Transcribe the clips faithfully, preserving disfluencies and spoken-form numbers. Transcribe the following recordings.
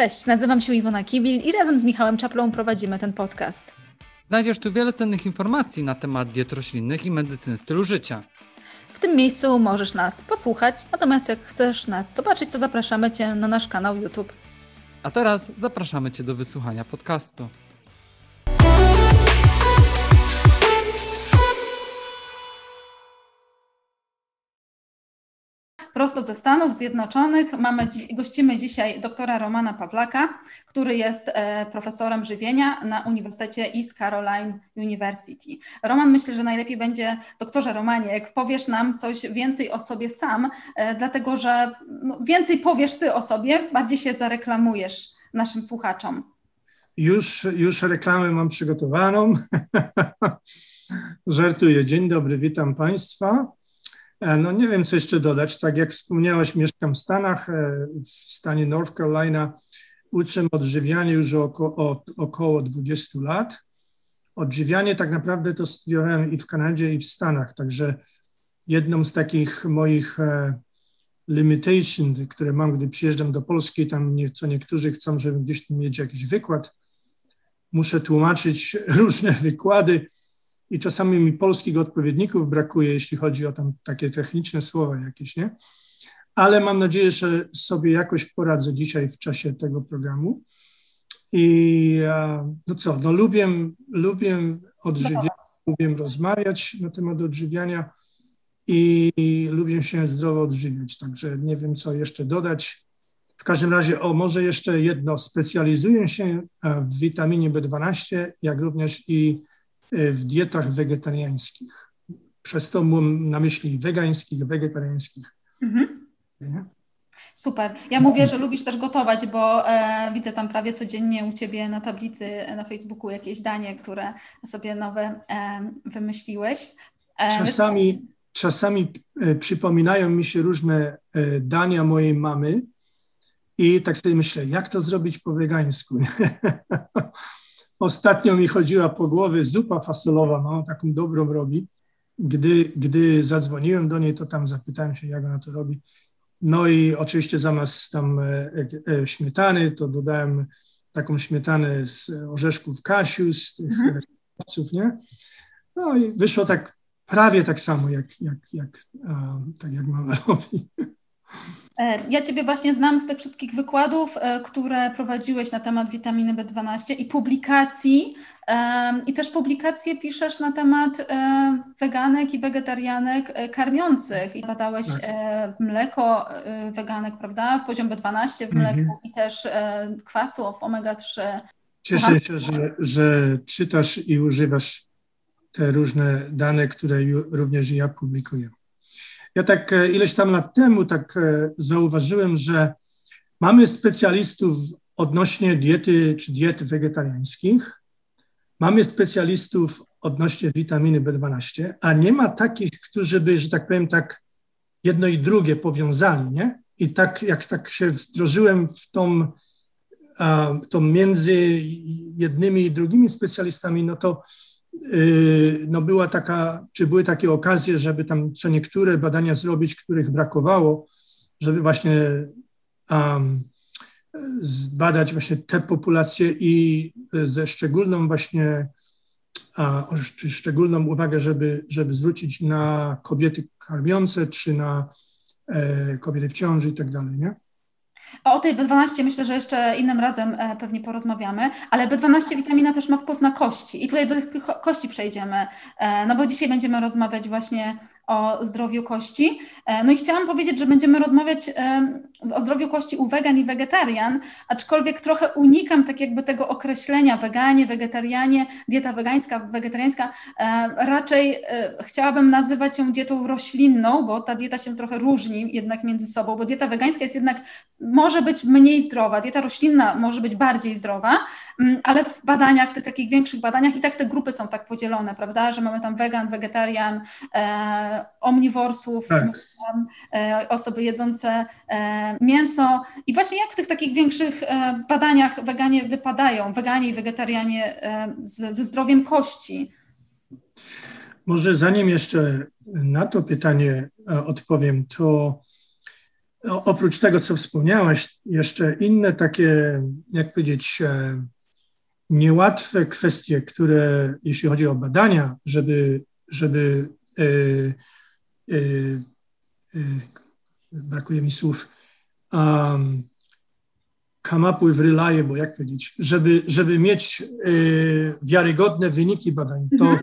Cześć, nazywam się Iwona Kibil i razem z Michałem Czaplą prowadzimy ten podcast. Znajdziesz tu wiele cennych informacji na temat diet roślinnych i medycyny stylu życia. W tym miejscu możesz nas posłuchać, natomiast jak chcesz nas zobaczyć, to zapraszamy Cię na nasz kanał YouTube. A teraz zapraszamy Cię do wysłuchania podcastu. Prosto ze Stanów Zjednoczonych mamy, gościmy dzisiaj doktora Romana Pawlaka, który jest profesorem żywienia na Uniwersytecie East Carolina University. Roman, myślę, że najlepiej będzie, doktorze Romanie, jak powiesz nam coś więcej o sobie sam, dlatego że no, więcej powiesz ty o sobie, bardziej się zareklamujesz naszym słuchaczom. Już, już reklamę mam przygotowaną. Żartuję. Dzień dobry, witam Państwa. No nie wiem, co jeszcze dodać. Tak jak wspomniałeś, mieszkam w Stanach, w stanie North Carolina. Uczę odżywiania już oko, od około dwadzieścia lat. Odżywianie tak naprawdę to studiowałem i w Kanadzie, i w Stanach. Także jedną z takich moich limitation, które mam, gdy przyjeżdżam do Polski, tam co niektórzy chcą, żebym gdzieś tam mieć jakiś wykład. Muszę tłumaczyć różne wykłady. I czasami mi polskich odpowiedników brakuje, jeśli chodzi o tam takie techniczne słowa jakieś, nie? Ale mam nadzieję, że sobie jakoś poradzę dzisiaj w czasie tego programu. I no co, no lubię, lubię odżywiać, lubię rozmawiać na temat odżywiania i lubię się zdrowo odżywiać, także nie wiem, co jeszcze dodać. W każdym razie, o może jeszcze jedno, specjalizuję się w witaminie B dwanaście, jak również i w dietach wegetariańskich. Przez to mam na myśli wegańskich, wegetariańskich. Mhm. Super. Ja mówię, że lubisz też gotować, bo e, widzę tam prawie codziennie u Ciebie na tablicy na Facebooku jakieś danie, które sobie nowe e, wymyśliłeś. E, czasami wy... czasami e, przypominają mi się różne e, dania mojej mamy i tak sobie myślę, jak to zrobić po wegańsku? Ostatnio mi chodziła po głowie zupa fasolowa, mama taką dobrą robi. Gdy, gdy zadzwoniłem do niej, to tam zapytałem się, jak ona to robi. No i oczywiście zamiast tam e, e, śmietany, to dodałem taką śmietanę z orzeszków kasiu, z tych mhm. owców, nie? No i wyszło tak prawie tak samo, jak, jak, jak, um, tak jak mama robi. Ja Ciebie właśnie znam z tych wszystkich wykładów, które prowadziłeś na temat witaminy B dwanaście i publikacji, i też publikacje piszesz na temat weganek i wegetarianek karmiących i badałeś tak. mleko weganek, prawda, poziom B dwanaście w mleku mhm. i też kwasów omega trzy. Cieszę się, że, że czytasz i używasz te różne dane, które również ja publikuję. Ja tak ileś tam lat temu tak zauważyłem, że mamy specjalistów odnośnie diety czy diet wegetariańskich, mamy specjalistów odnośnie witaminy B dwanaście, a nie ma takich, którzy by, że tak powiem, tak jedno i drugie powiązali, nie? I tak jak tak się wdrożyłem w tą, tą między jednymi i drugimi specjalistami, no to no była taka, czy były takie okazje, żeby tam co niektóre badania zrobić, których brakowało, żeby właśnie um, zbadać właśnie te populacje i ze szczególną właśnie, a, czy szczególną uwagę, żeby, żeby zwrócić na kobiety karmiące, czy na e, kobiety w ciąży i tak dalej, nie? O tej B dwanaście myślę, że jeszcze innym razem pewnie porozmawiamy, ale B dwanaście witamina też ma wpływ na kości i tutaj do tych kości przejdziemy, no bo dzisiaj będziemy rozmawiać właśnie o zdrowiu kości. No i chciałam powiedzieć, że będziemy rozmawiać o zdrowiu kości u wegan i wegetarian, aczkolwiek trochę unikam tak jakby tego określenia weganie, wegetarianie, dieta wegańska, wegetariańska. Raczej chciałabym nazywać ją dietą roślinną, bo ta dieta się trochę różni jednak między sobą, bo dieta wegańska jest jednak, może być mniej zdrowa, dieta roślinna może być bardziej zdrowa, ale w badaniach, w tych takich większych badaniach i tak te grupy są tak podzielone, prawda, że mamy tam wegan, wegetarian, e, omniworsów, tak. Osoby jedzące mięso i właśnie jak w tych takich większych badaniach weganie wypadają, weganie i wegetarianie z, ze zdrowiem kości? Może zanim jeszcze na to pytanie odpowiem, to oprócz tego, co wspomniałaś, jeszcze inne takie, jak powiedzieć, niełatwe kwestie, które, jeśli chodzi o badania, żeby, żeby yy, yy, yy, brakuje mi słów, um, come up with reliable, jak powiedzieć, żeby, żeby mieć yy, wiarygodne wyniki badań, to mm-hmm.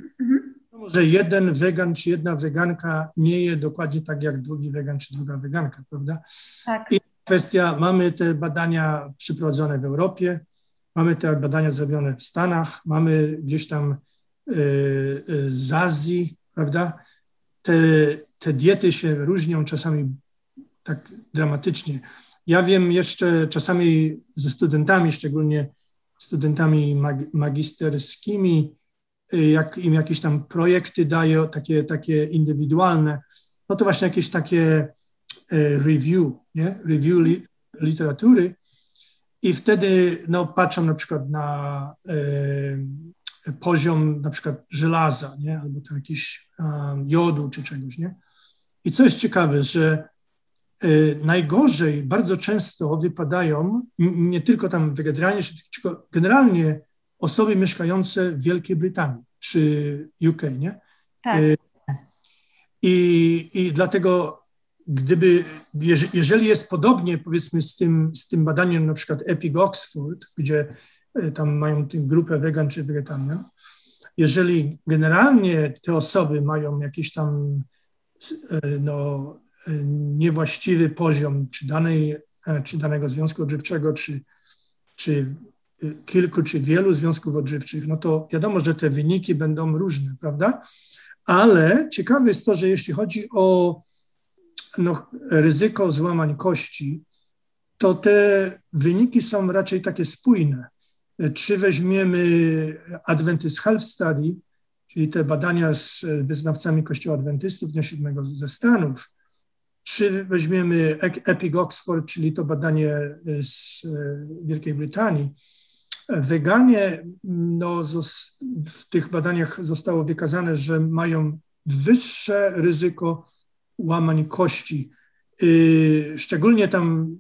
może jeden wegan czy jedna weganka nie je dokładnie tak jak drugi wegan czy druga weganka, prawda? Tak. I kwestia, mamy te badania przeprowadzone w Europie, mamy te badania zrobione w Stanach, mamy gdzieś tam y, y, z Azji, prawda? Te, te diety się różnią czasami tak dramatycznie. Ja wiem jeszcze czasami ze studentami, szczególnie studentami mag- magisterskimi, jak im jakieś tam projekty daje, takie, takie indywidualne, no to właśnie jakieś takie review, nie? Review li- literatury. I wtedy no, patrzą na przykład na y, poziom na przykład żelaza, nie? Albo tam jakiś y, jodu czy czegoś, nie? I co jest ciekawe, że y, najgorzej bardzo często wypadają m- nie tylko tam wegetarianie, tylko generalnie osoby mieszkające w Wielkiej Brytanii czy U K, nie? Tak. Y, i, I dlatego gdyby, jeżeli jest podobnie, powiedzmy, z tym, z tym badaniem na przykład Epic Oxford, gdzie tam mają grupę wegan czy wegetarian, jeżeli generalnie te osoby mają jakiś tam no, niewłaściwy poziom czy, danej, czy danego związku odżywczego, czy, czy kilku, czy wielu związków odżywczych, no to wiadomo, że te wyniki będą różne, prawda? Ale ciekawe jest to, że jeśli chodzi o No, ryzyko złamań kości, to te wyniki są raczej takie spójne. Czy weźmiemy Adventist Health Study, czyli te badania z wyznawcami Kościoła Adwentystów Dnia Siódmego ze Stanów, czy weźmiemy Epic Oxford, czyli to badanie z Wielkiej Brytanii. Weganie no, w tych badaniach zostało wykazane, że mają wyższe ryzyko łamań kości. Yy, szczególnie tam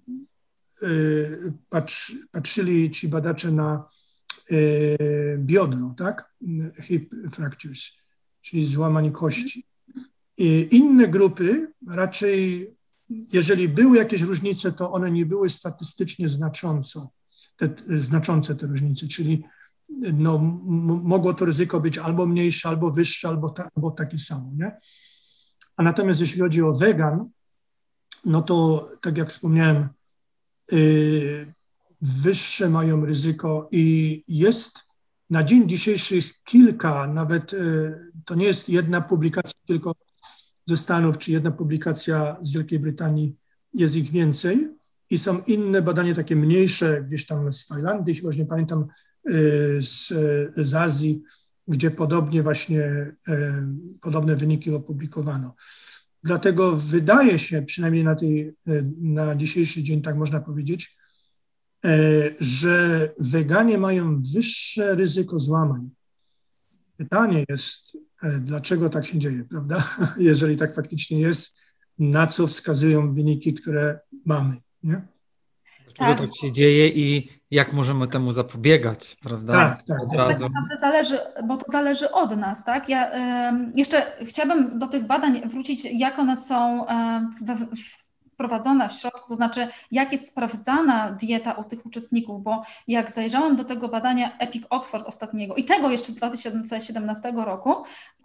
yy, patrz, patrzyli ci badacze na yy, biodro, tak? Hip fractures, czyli złamań kości. Yy, inne grupy raczej, jeżeli były jakieś różnice, to one nie były statystycznie znacząco, te, znaczące te różnice, czyli no, m- mogło to ryzyko być albo mniejsze, albo wyższe, albo, ta, albo takie samo, nie? A natomiast jeśli chodzi o wegan, no to tak jak wspomniałem, yy, wyższe mają ryzyko i jest na dzień dzisiejszy kilka, nawet yy, to nie jest jedna publikacja tylko ze Stanów, czy jedna publikacja z Wielkiej Brytanii, jest ich więcej i są inne badania takie mniejsze, gdzieś tam z Tajlandii, chyba nie pamiętam, yy, z, yy, z Azji, gdzie podobnie właśnie e, podobne wyniki opublikowano. Dlatego wydaje się, przynajmniej na, tej, na dzisiejszy dzień, tak można powiedzieć, e, że weganie mają wyższe ryzyko złamań. Pytanie jest, e, dlaczego tak się dzieje, prawda? Jeżeli tak faktycznie jest, na co wskazują wyniki, które mamy, nie? Dlaczego tak się dzieje i jak możemy temu zapobiegać, prawda? Tak, tak. Od razu. Tak naprawdę zależy, bo to zależy od nas, tak? Ja y, jeszcze chciałabym do tych badań wrócić, jak one są y, wprowadzone w środku, to znaczy jak jest sprawdzana dieta u tych uczestników, bo jak zajrzałam do tego badania Epic Oxford ostatniego i tego jeszcze z dwa tysiące siedemnastego roku,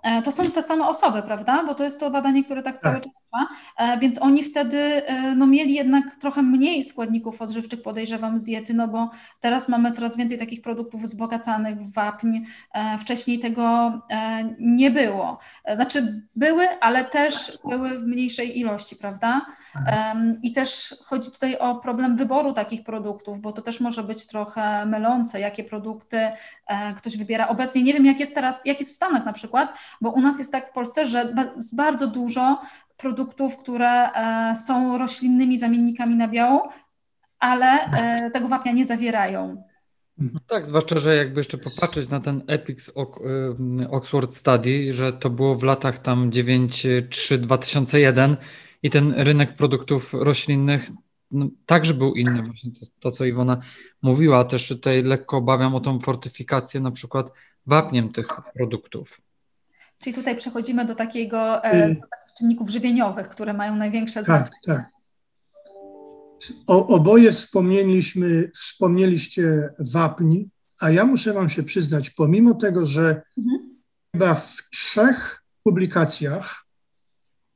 y, to są te same osoby, prawda? Bo to jest to badanie, które tak, tak. cały czas trwa, y, więc oni wtedy y, no, mieli jednak trochę mniej składników odżywczych, podejrzewam, z diety, no bo teraz mamy coraz więcej takich produktów wzbogacanych w wapń, y, wcześniej tego y, nie było. Znaczy były, ale też były w mniejszej ilości, prawda? Y, I też chodzi tutaj o problem wyboru takich produktów, bo to też może być trochę mylące, jakie produkty ktoś wybiera obecnie. Nie wiem, jak jest teraz, jak jest w Stanach na przykład, bo u nas jest tak w Polsce, że jest bardzo dużo produktów, które są roślinnymi zamiennikami nabiału, ale tego wapnia nie zawierają. No tak, zwłaszcza, że jakby jeszcze popatrzeć na ten Epic Oxford Study, że to było w latach tam dziewięćdziesiątym trzecim do dwa tysiące pierwszego, i ten rynek produktów roślinnych no, także był inny, właśnie to, to, co Iwona mówiła. Też tutaj lekko obawiam o tą fortyfikację na przykład wapniem tych produktów. Czyli tutaj przechodzimy do, takiego, do takich czynników żywieniowych, które mają największe znaczenie. Tak, tak. O, oboje wspomnieliśmy, wspomnieliście wapni, a ja muszę wam się przyznać, pomimo tego, że mhm. chyba w trzech publikacjach,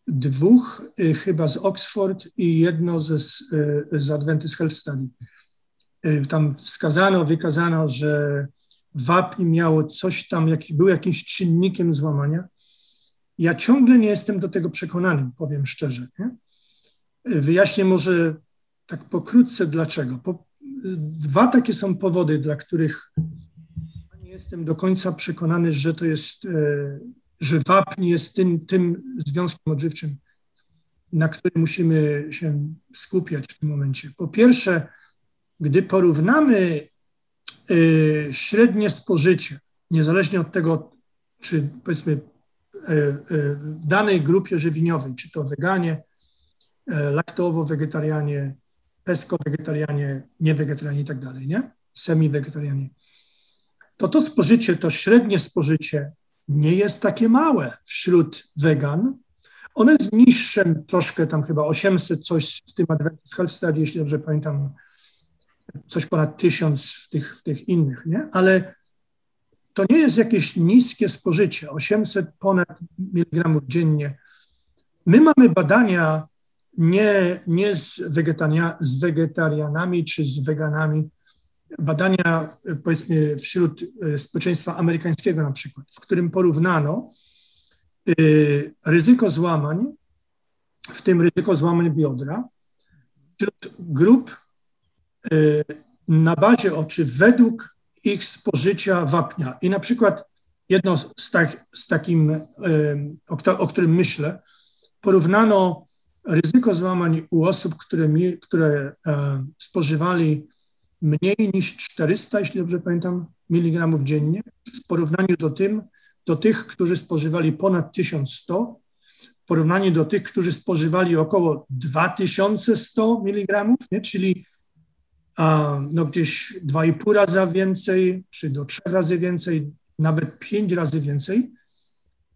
dwóch y, chyba z Oxford i jedno ze, y, z Adventist Health Study, y, tam wskazano, wykazano, że wapń miało coś tam, jak, był jakimś czynnikiem złamania. Ja ciągle nie jestem do tego przekonany, powiem szczerze. Nie? Wyjaśnię może tak pokrótce dlaczego. Po, dwa takie są powody, dla których nie jestem do końca przekonany, że to jest, e, że wapń jest tym, tym związkiem odżywczym, na którym musimy się skupiać w tym momencie. Po pierwsze, gdy porównamy Yy, średnie spożycie, niezależnie od tego, czy powiedzmy yy, yy, w danej grupie żywieniowej, czy to weganie, yy, laktowo-wegetarianie, pesko-wegetarianie, niewegetarianie i tak dalej, nie? Semi-wegetarianie. To to spożycie, to średnie spożycie nie jest takie małe wśród wegan. One jest niższe troszkę, tam chyba osiemset coś w tym Adventist Health Study, jeśli dobrze pamiętam, coś ponad tysiąc w tych, w tych innych, nie? Ale to nie jest jakieś niskie spożycie, osiemset ponad miligramów dziennie. My mamy badania nie, nie z, wegetaria, z wegetarianami czy z weganami, badania powiedzmy wśród społeczeństwa amerykańskiego na przykład, w którym porównano y, ryzyko złamań, w tym ryzyko złamań biodra, wśród grup na bazie oczy według ich spożycia wapnia. I na przykład jedno z, tak, z takim, o, o którym myślę, porównano ryzyko złamań u osób, które, które spożywali mniej niż czterysta, jeśli dobrze pamiętam, miligramów dziennie, w porównaniu do, tym, do tych, którzy spożywali ponad tysiąc sto, w porównaniu do tych, którzy spożywali około dwa tysiące sto miligramów, nie? Czyli a no gdzieś dwa i pół razy więcej, czy do trzech razy więcej, nawet pięć razy więcej,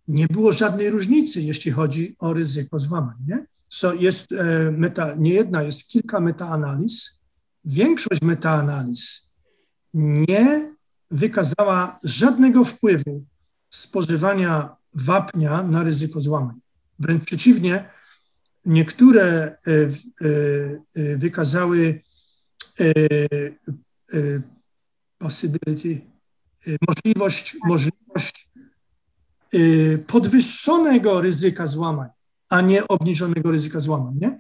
nie było żadnej różnicy, jeśli chodzi o ryzyko złamań. Nie, so jest e, meta, nie jedna, jest kilka metaanaliz. Większość metaanaliz nie wykazała żadnego wpływu spożywania wapnia na ryzyko złamań. Wręcz przeciwnie, niektóre e, e, wykazały E, e, possibility, e, możliwość, możliwość e, podwyższonego ryzyka złamań, a nie obniżonego ryzyka złamań. Nie?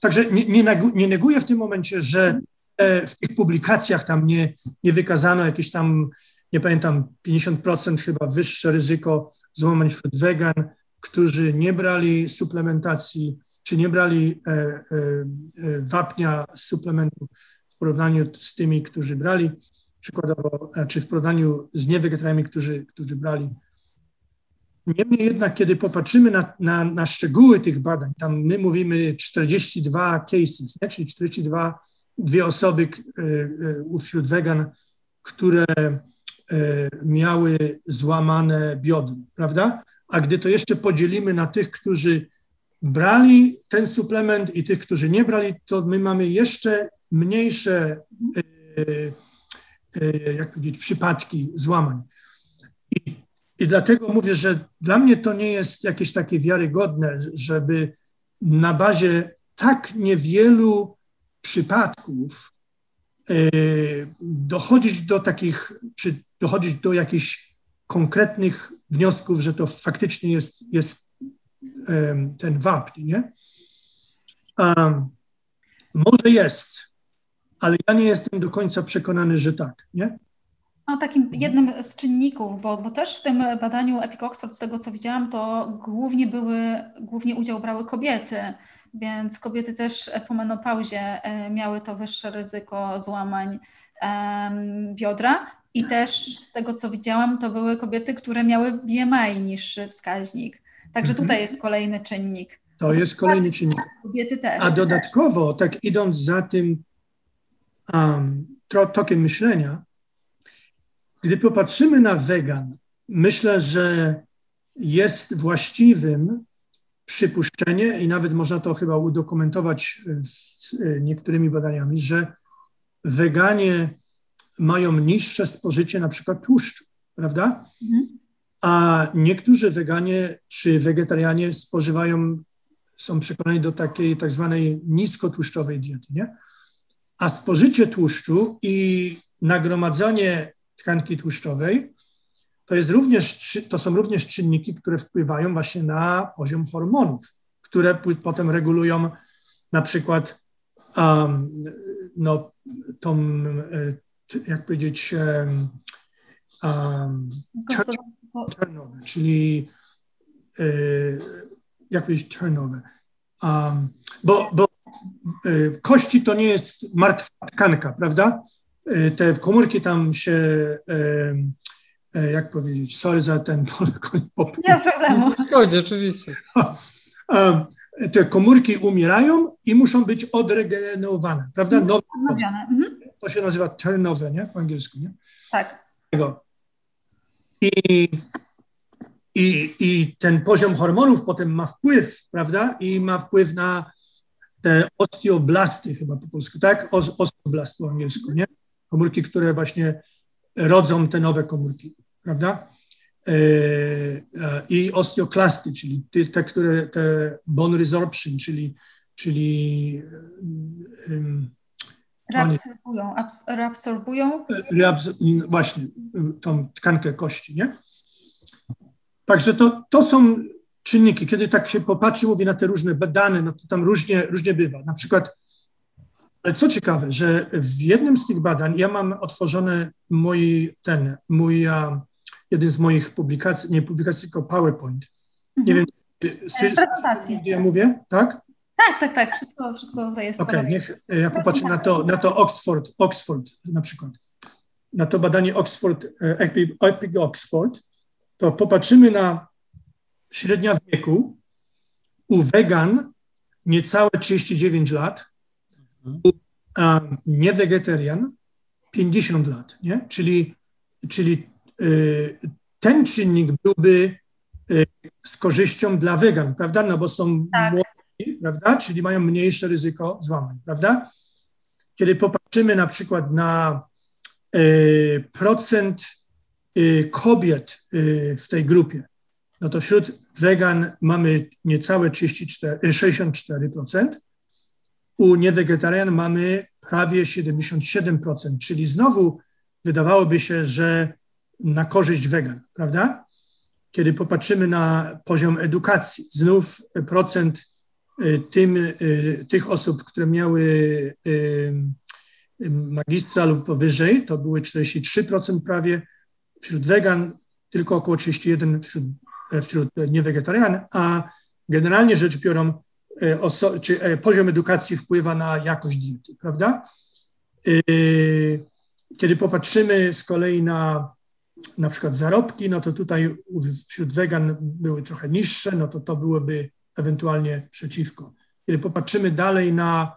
Także nie, nie, negu, nie neguję w tym momencie, że e, w tych publikacjach tam nie, nie wykazano jakieś tam, nie pamiętam, pięćdziesiąt procent chyba wyższe ryzyko złamań wśród wegan, którzy nie brali suplementacji, czy nie brali e, e, wapnia z suplementu. W porównaniu z tymi, którzy brali, przykładowo, czy w porównaniu z niewegetarianami, którzy, którzy brali. Niemniej jednak, kiedy popatrzymy na, na, na szczegóły tych badań, tam my mówimy czterdzieści dwa cases, nie? Czyli czterdzieści dwa, dwie osoby y, wśród wegan, które y, miały złamane biodro, prawda? A gdy to jeszcze podzielimy na tych, którzy brali ten suplement i tych, którzy nie brali, to my mamy jeszcze mniejsze y, y, jak powiedzieć, przypadki złamań. I, I dlatego mówię, że dla mnie to nie jest jakieś takie wiarygodne, żeby na bazie tak niewielu przypadków y, dochodzić do takich, czy dochodzić do jakichś konkretnych wniosków, że to faktycznie jest, jest y, ten wapń, nie? Um, może jest, ale ja nie jestem do końca przekonany, że tak, nie? No, takim jednym z czynników, bo, bo też w tym badaniu Epic Oxford, z tego co widziałam, to głównie były, głównie udział brały kobiety, więc kobiety też po menopauzie miały to wyższe ryzyko złamań um, biodra i też z tego co widziałam, to były kobiety, które miały B M I niższy wskaźnik. Także mhm. tutaj jest kolejny czynnik. To jest kolejny czynnik. Kobiety też. A dodatkowo, tak idąc za tym um, tokiem myślenia, gdy popatrzymy na wegan, myślę, że jest właściwym przypuszczenie i nawet można to chyba udokumentować z niektórymi badaniami, że weganie mają niższe spożycie na przykład tłuszczu, prawda? Mhm. A niektórzy weganie czy wegetarianie spożywają, są przekonani do takiej tak zwanej niskotłuszczowej diety, nie? A spożycie tłuszczu i nagromadzenie tkanki tłuszczowej to, jest również, to są również czynniki, które wpływają właśnie na poziom hormonów, które potem regulują na przykład um, no, tą, jak powiedzieć, um, turnover, czyli y, jak powiedzieć turnover, um, bo, bo y, kości to nie jest martwa tkanka, prawda? Y, te komórki tam się... Y, Jak powiedzieć, sorry za ten pop. Nie ma problemu. Chodzi, oczywiście. Te komórki umierają i muszą być odregenerowane, prawda? Nowe, odnowione. To się nazywa turnover, nie? Po angielsku, nie? Tak. I, i, i ten poziom hormonów potem ma wpływ, prawda? I ma wpływ na te osteoblasty chyba po polsku, tak? Osteoblast po angielsku, nie? Komórki, które właśnie rodzą te nowe komórki, prawda? I osteoklasty, czyli te, które, te bone resorption, czyli, czyli um, reabsorbują, abs- reabsorbują. Reabsor- właśnie tą tkankę kości, nie? Także to, to są czynniki. Kiedy tak się popatrzy, mówi na te różne badane, no to tam różnie, różnie bywa. Na przykład ale co ciekawe, że w jednym z tych badań, ja mam otworzony mój, ten, mój, um, jeden z moich publikacji, nie publikacji, tylko PowerPoint. Mm-hmm. Nie wiem, prezentację. Ja mówię, tak? Tak, tak, tak, wszystko, wszystko tutaj jest. Okej, okay, niech ja popatrzę na to, na to Oxford, Oxford na przykład, na to badanie Oxford, Epic Oxford, to popatrzymy na średnia wieku u wegan niecałe trzydzieści dziewięć lat, nie wegetarian pięćdziesiąt lat, nie? Czyli, czyli y, ten czynnik byłby y, z korzyścią dla wegan, prawda? No bo są tak. młodzi, prawda? Czyli mają mniejsze ryzyko złamań, prawda? Kiedy popatrzymy na przykład na y, procent y, kobiet y, w tej grupie, no to wśród wegan mamy niecałe trzydzieści cztery, sześćdziesiąt cztery procent, u niewegetarian mamy prawie siedemdziesiąt siedem procent, czyli znowu wydawałoby się, że na korzyść wegan, prawda? Kiedy popatrzymy na poziom edukacji, znów procent tym, tych osób, które miały magistra lub powyżej, to były czterdzieści trzy procent prawie wśród wegan, tylko około trzydzieści jeden procent wśród, wśród niewegetarian, a generalnie rzecz biorąc, Oso- czy e, poziom edukacji wpływa na jakość diety, prawda? Yy, kiedy popatrzymy z kolei na na przykład zarobki, no to tutaj wśród wegan były trochę niższe, no to to byłoby ewentualnie przeciwko. Kiedy popatrzymy dalej na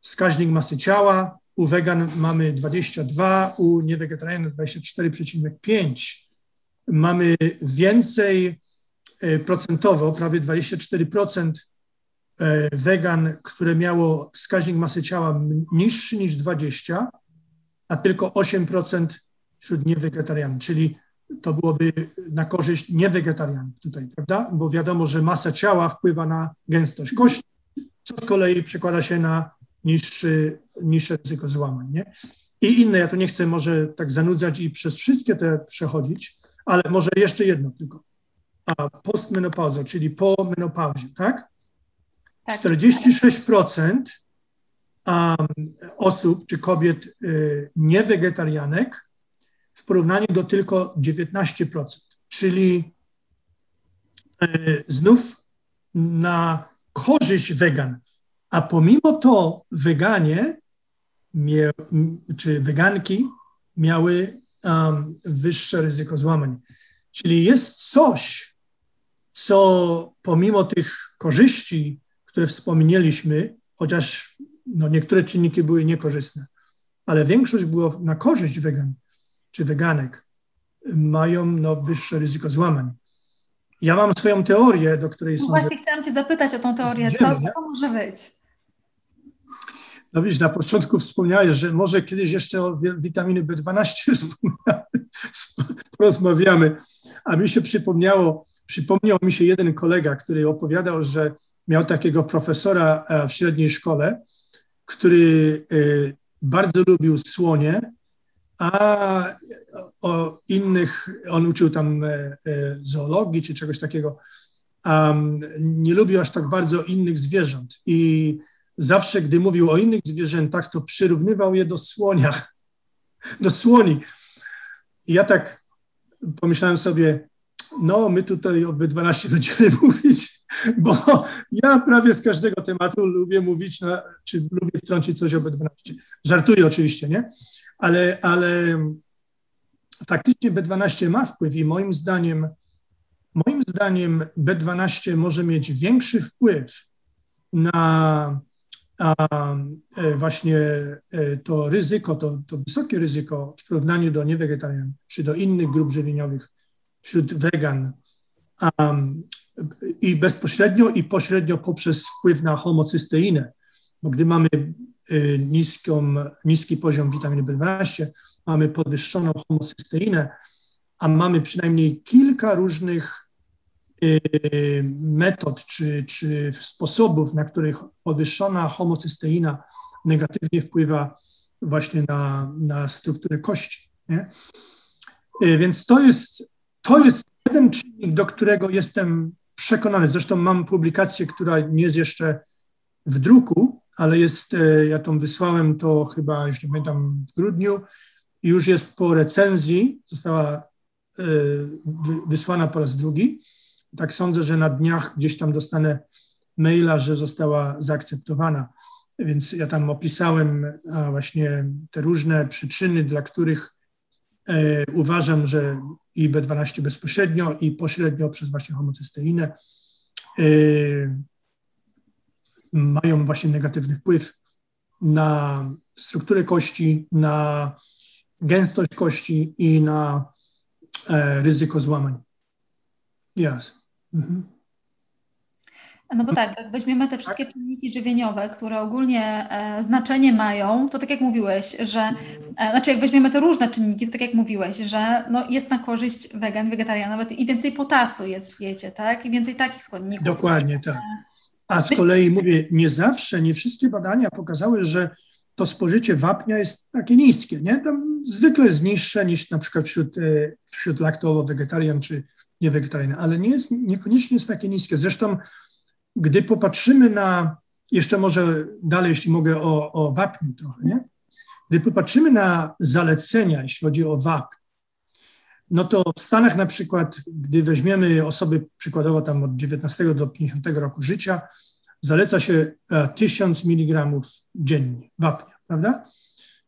wskaźnik masy ciała, u wegan mamy dwadzieścia dwa, u niewegetarianów dwadzieścia cztery przecinek pięć. Mamy więcej y, procentowo, prawie dwadzieścia cztery procent wegan, które miało wskaźnik masy ciała niższy niż dwadzieścia, a tylko osiem procent wśród niewegetarianów, czyli to byłoby na korzyść niewegetarianów tutaj, prawda? Bo wiadomo, że masa ciała wpływa na gęstość kości, co z kolei przekłada się na niższy, niższe ryzyko złamań, nie? I inne, ja tu nie chcę może tak zanudzać i przez wszystkie te przechodzić, ale może jeszcze jedno tylko. A postmenopauza, czyli po menopauzie, tak? Tak. czterdzieści sześć procent um, osób czy kobiet y, niewegetarianek w porównaniu do tylko dziewiętnaście procent, czyli y, znów na korzyść wegan. A pomimo to weganie mie, czy weganki miały um, wyższe ryzyko złamań. Czyli jest coś, co pomimo tych korzyści, które wspomnieliśmy, chociaż no, niektóre czynniki były niekorzystne, ale większość było na korzyść wegan czy weganek, mają no, wyższe ryzyko złamań. Ja mam swoją teorię, do której no są... Właśnie ze... chciałam Cię zapytać o tą teorię. Co to może być? No widzisz, na początku wspomniałeś, że może kiedyś jeszcze o witaminy B dwanaście porozmawiamy, a mi się przypomniało, przypomniał mi się jeden kolega, który opowiadał, że miał takiego profesora w średniej szkole, który bardzo lubił słonie, a o innych, on uczył tam zoologii czy czegoś takiego, nie lubił aż tak bardzo innych zwierząt i zawsze, gdy mówił o innych zwierzętach, to przyrównywał je do słonia, do słoni. I ja tak pomyślałem sobie, no my tutaj o B dwanaście będziemy mówić, bo ja prawie z każdego tematu lubię mówić, na, czy lubię wtrącić coś o B dwanaście. Żartuję oczywiście, nie? Ale, ale faktycznie B dwanaście ma wpływ i moim zdaniem, moim zdaniem B dwanaście może mieć większy wpływ na a właśnie to ryzyko, to, to wysokie ryzyko w porównaniu do niewegetarian czy do innych grup żywieniowych wśród wegan um, i bezpośrednio i pośrednio poprzez wpływ na homocysteinę, bo gdy mamy niską, niski poziom witaminy B dwanaście, mamy podwyższoną homocysteinę, a mamy przynajmniej kilka różnych metod czy, czy sposobów, na których podwyższona homocysteina negatywnie wpływa właśnie na, na strukturę kości. Nie? Więc to jest, to jest jeden czynnik, do którego jestem przekonany. Zresztą mam publikację, która nie jest jeszcze w druku, ale jest, ja tą wysłałem to chyba, jeśli pamiętam, w grudniu i już jest po recenzji, została wysłana po raz drugi. Tak sądzę, że na dniach gdzieś tam dostanę maila, że została zaakceptowana. Więc ja tam opisałem właśnie te różne przyczyny, dla których e, uważam, że i B dwanaście bezpośrednio i pośrednio przez właśnie homocysteinę e, mają właśnie negatywny wpływ na strukturę kości, na gęstość kości i na e, ryzyko złamań. Yes. Mhm. No bo tak, jak weźmiemy te wszystkie czynniki żywieniowe, które ogólnie e, znaczenie mają, to tak jak mówiłeś, że, e, znaczy jak weźmiemy te różne czynniki, to tak jak mówiłeś, że no, jest na korzyść wegan, wegetariana, nawet i więcej potasu jest w diecie, tak? I więcej takich składników. Dokładnie, tak. A z kolei mówię, nie zawsze, nie wszystkie badania pokazały, że to spożycie wapnia jest takie niskie, nie? Tam zwykle jest niższe niż na przykład wśród, wśród laktowo-wegetarian czy niewegetarian, ale nie jest, niekoniecznie jest takie niskie. Zresztą, gdy popatrzymy na, jeszcze może dalej, jeśli mogę, o, o wapniu trochę, nie? Gdy popatrzymy na zalecenia, jeśli chodzi o wapń, no to w Stanach na przykład, gdy weźmiemy osoby przykładowo tam od dziewiętnastego do pięćdziesiątego roku życia, zaleca się tysiąc miligramów dziennie wapnia, prawda?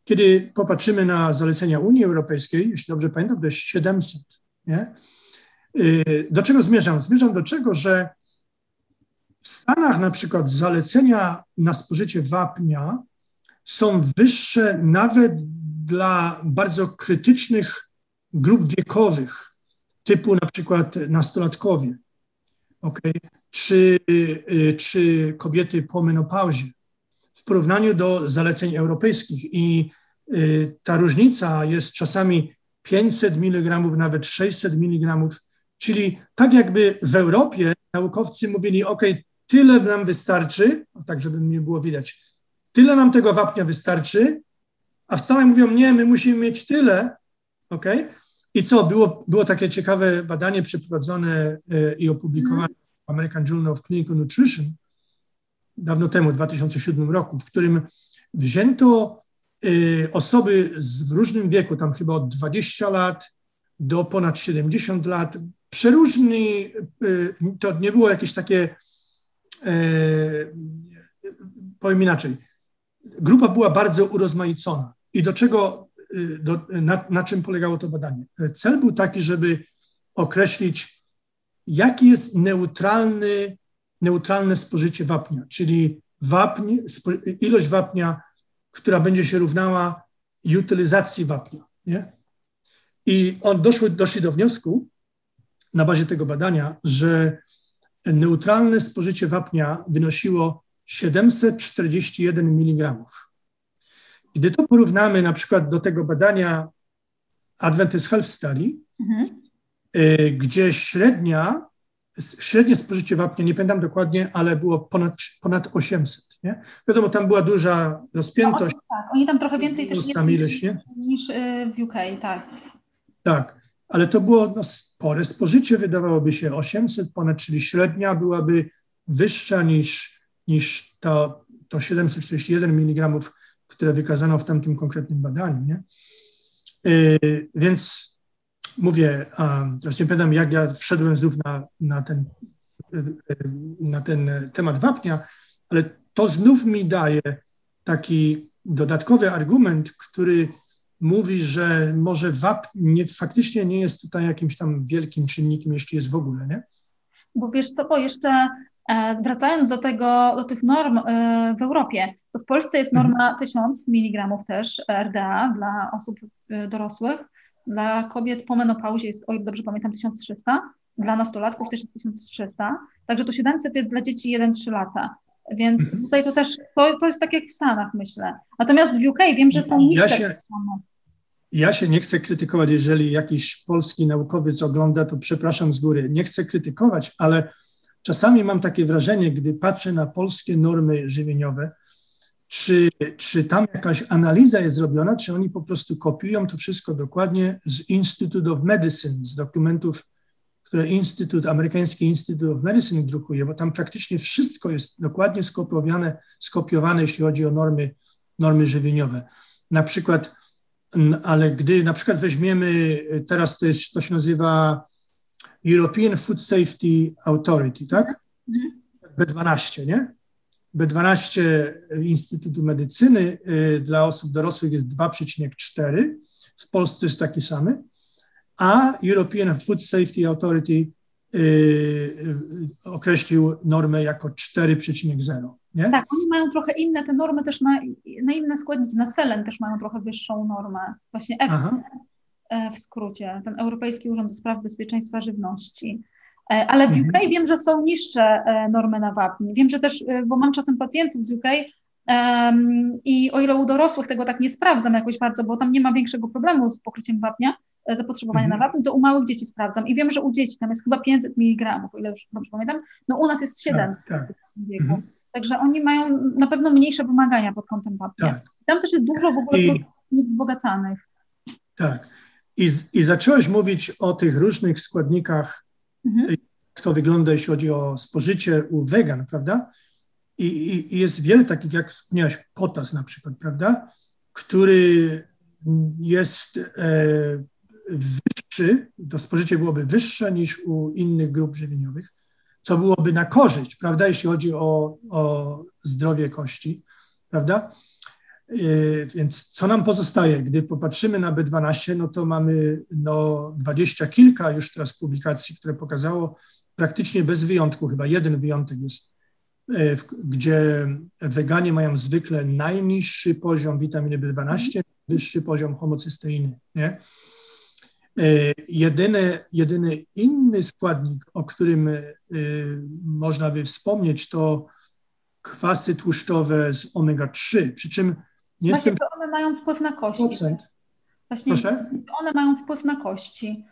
Kiedy popatrzymy na zalecenia Unii Europejskiej, jeśli dobrze pamiętam, to jest siedemset, nie? Do czego zmierzam? Zmierzam do czego, że w Stanach na przykład zalecenia na spożycie wapnia są wyższe nawet dla bardzo krytycznych grup wiekowych, typu na przykład nastolatkowie, okay? czy, czy kobiety po menopauzie, w porównaniu do zaleceń europejskich. I ta różnica jest czasami pięćset miligramów, nawet sześćset miligramów. Czyli tak jakby w Europie naukowcy mówili, ok, tyle nam wystarczy, tak żeby mnie było widać, tyle nam tego wapnia wystarczy, a w Stanach mówią, nie, my musimy mieć tyle, ok? I co, było, było takie ciekawe badanie przeprowadzone y, i opublikowane w American Journal of Clinical Nutrition dawno temu, w dwa tysiące siódmym roku, w którym wzięto y, osoby z, w różnym wieku, tam chyba od dwudziestu lat do ponad siedemdziesięciu lat, przeróżni, to nie było jakieś takie, powiem inaczej, grupa była bardzo urozmaicona. I do czego, do, na, na czym polegało to badanie? Cel był taki, żeby określić jakie jest neutralny, neutralne spożycie wapnia, czyli wapń, ilość wapnia, która będzie się równała utylizacji wapnia. Nie? I on doszły, doszli do wniosku na bazie tego badania, że neutralne spożycie wapnia wynosiło siedemset czterdzieści jeden miligramów. Gdy to porównamy na przykład do tego badania Adventist Health Study, mhm. y, gdzie średnia, średnie spożycie wapnia, nie pamiętam dokładnie, ale było ponad, ponad osiemset. Nie? Wiadomo, tam była duża rozpiętość. No, oni, tak, oni tam trochę więcej też jedli ileś, nie? niż y, w U K, tak. Tak, ale to było no, spore spożycie, wydawałoby się osiemset ponad, czyli średnia byłaby wyższa niż, niż to, to siedemset czterdzieści jeden miligramów, które wykazano w tamtym konkretnym badaniu. Nie? Yy, więc mówię, a, teraz nie pamiętam, jak ja wszedłem znów na, na, ten, na ten temat wapnia, ale to znów mi daje taki dodatkowy argument, który mówi, że może wapń nie, faktycznie nie jest tutaj jakimś tam wielkim czynnikiem, jeśli jest w ogóle, nie? Bo wiesz co, bo jeszcze wracając do tego, do tych norm w Europie, to w Polsce jest norma mhm. tysiąc miligramów też R D A dla osób dorosłych, dla kobiet po menopauzie jest, o ile dobrze pamiętam, tysiąc trzysta, dla nastolatków też jest tysiąc trzysta, także to siedemset jest dla dzieci jeden do trzech lata. Więc tutaj to też, to, to jest tak jak w Stanach, myślę. Natomiast w U K wiem, że są niższe. Ja się, ja się nie chcę krytykować, jeżeli jakiś polski naukowiec ogląda, to przepraszam z góry. Nie chcę krytykować, ale czasami mam takie wrażenie, gdy patrzę na polskie normy żywieniowe, czy, czy tam jakaś analiza jest zrobiona, czy oni po prostu kopiują to wszystko dokładnie z Institute of Medicine, z dokumentów, które Instytut, amerykański Institute of Medicine drukuje, bo tam praktycznie wszystko jest dokładnie skopiowane, skopiowane jeśli chodzi o normy, normy żywieniowe. Na przykład, ale gdy na przykład weźmiemy, teraz to, jest, to się nazywa European Food Safety Authority, tak? B dwanaście, nie? B dwanaście Instytutu Medycyny y, dla osób dorosłych jest dwa przecinek cztery, w Polsce jest taki samy. A European Food Safety Authority yy, określił normę jako cztery przecinek zero. Nie? Tak, oni mają trochę inne te normy też na, na inne składniki. Na selen też mają trochę wyższą normę. Właśnie E F S A w skrócie, ten Europejski Urząd do Spraw Bezpieczeństwa Żywności. Ale w U K mhm. wiem, że są niższe normy na wapń. Wiem, że też, bo mam czasem pacjentów z U K, um, i o ile u dorosłych tego tak nie sprawdzam jakoś bardzo, bo tam nie ma większego problemu z pokryciem wapnia, zapotrzebowanie mhm. na wapń, to u małych dzieci sprawdzam. I wiem, że u dzieci tam jest chyba pięćset miligramów, o ile już dobrze pamiętam. No u nas jest siedemset. Tak, tak. W wieku. Mhm. Także oni mają na pewno mniejsze wymagania pod kątem wapnia. Tak. Tam też jest dużo w ogóle I, produktów wzbogacanych. Tak. I, I zacząłeś mówić o tych różnych składnikach, mhm. jak to wygląda, jeśli chodzi o spożycie u wegan, prawda? I, i, i jest wiele takich, jak wspomniałeś, potas na przykład, prawda? Który jest... E, wyższy, to spożycie byłoby wyższe niż u innych grup żywieniowych, co byłoby na korzyść, prawda, jeśli chodzi o, o zdrowie kości, prawda? Yy, więc co nam pozostaje? Gdy popatrzymy na B dwanaście, no to mamy no, dwadzieścia kilka już teraz publikacji, które pokazało praktycznie bez wyjątku, chyba jeden wyjątek jest, yy, gdzie weganie mają zwykle najniższy poziom witaminy B dwanaście, wyższy poziom homocysteiny, nie? Jedyny, jedyny inny składnik, o którym y, można by wspomnieć, to kwasy tłuszczowe z omega trzy, przy czym nie Właśnie jestem... to one mają wpływ na kości. Procent. Właśnie Proszę? One mają wpływ na kości.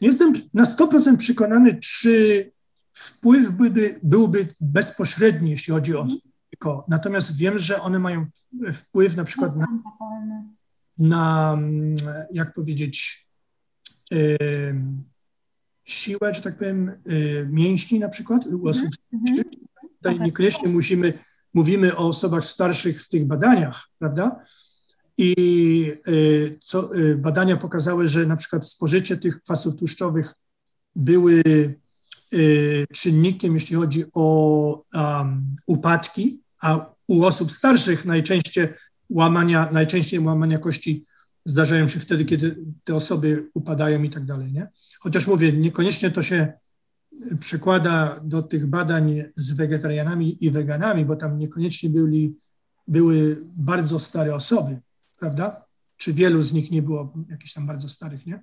Nie jestem na sto procent przekonany, czy wpływ byłby, byłby bezpośredni, jeśli chodzi o tylko. Natomiast wiem, że one mają wpływ na przykład na... na, jak powiedzieć, y, siłę, że tak powiem, y, mięśni na przykład u osób starszych. Tutaj niekoniecznie musimy, mówimy o osobach starszych w tych badaniach, prawda? I y, co, y, badania pokazały, że na przykład spożycie tych kwasów tłuszczowych były y, czynnikiem, jeśli chodzi o um, upadki, a u osób starszych najczęściej łamania, najczęściej łamania kości zdarzają się wtedy, kiedy te osoby upadają i tak dalej, nie? Chociaż mówię, niekoniecznie to się przekłada do tych badań z wegetarianami i weganami, bo tam niekoniecznie byli, były bardzo stare osoby, prawda? Czy wielu z nich nie było jakichś tam bardzo starych, nie?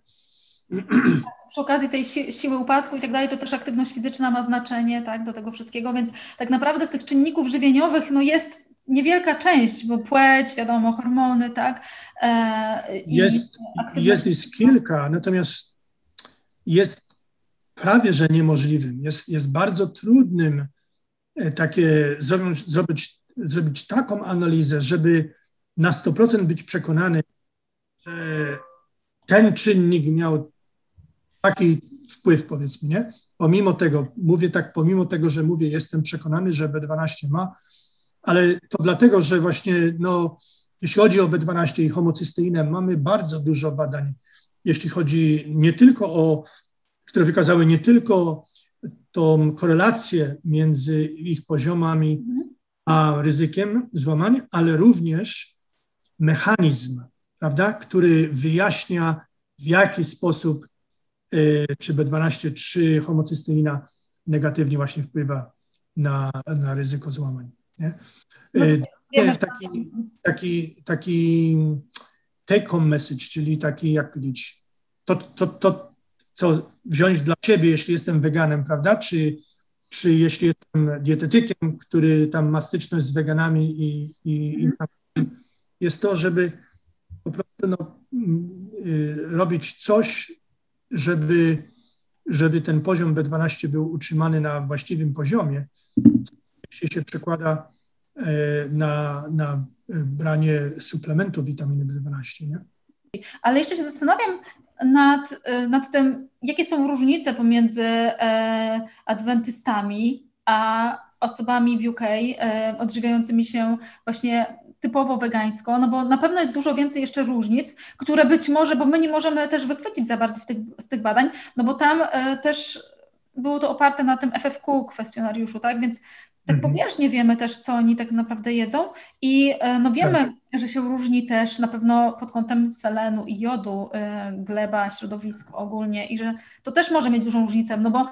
Przy okazji tej si- siły upadku i tak dalej, to też aktywność fizyczna ma znaczenie, tak, do tego wszystkiego, więc tak naprawdę z tych czynników żywieniowych, no jest niewielka część, bo płeć, wiadomo, hormony, tak. E, i jest, jest jest kilka, natomiast jest prawie, że niemożliwym, jest, jest bardzo trudnym takie zrobić, zrobić, zrobić taką analizę, żeby na sto procent być przekonany, że ten czynnik miał taki wpływ, powiedzmy, nie? Pomimo tego, mówię tak, pomimo tego, że mówię, jestem przekonany, że B dwanaście ma, ale to dlatego, że właśnie, no, jeśli chodzi o B dwanaście i homocysteinę, mamy bardzo dużo badań, jeśli chodzi nie tylko o, które wykazały nie tylko tą korelację między ich poziomami a ryzykiem złamań, ale również mechanizm, prawda, który wyjaśnia, w jaki sposób y, czy B dwanaście, czy homocysteina negatywnie właśnie wpływa na, na ryzyko złamań. Nie? Y, y, taki, taki, taki take-home message, czyli taki, jak powiedzieć, to, to, to, co wziąć dla siebie, jeśli jestem weganem, prawda, czy, czy jeśli jestem dietetykiem, który tam ma styczność z weganami i, i, mm. i tam, jest to, żeby po prostu no, y, robić coś, żeby, żeby ten poziom B dwanaście był utrzymany na właściwym poziomie, jeśli się przekłada y, na, na branie suplementu witaminy B dwanaście. Nie? Ale jeszcze się zastanawiam nad, nad tym, jakie są różnice pomiędzy e, adwentystami a osobami w U K e, odżywiającymi się właśnie typowo wegańsko, no bo na pewno jest dużo więcej jeszcze różnic, które być może, bo my nie możemy też wychwycić za bardzo w tych, z tych badań, no bo tam y, też było to oparte na tym F F Q kwestionariuszu, tak, więc tak mm-hmm. pobieżnie wiemy też, co oni tak naprawdę jedzą i y, no wiemy, tak. że się różni też na pewno pod kątem selenu i jodu y, gleba, środowisko ogólnie i że to też może mieć dużą różnicę, no bo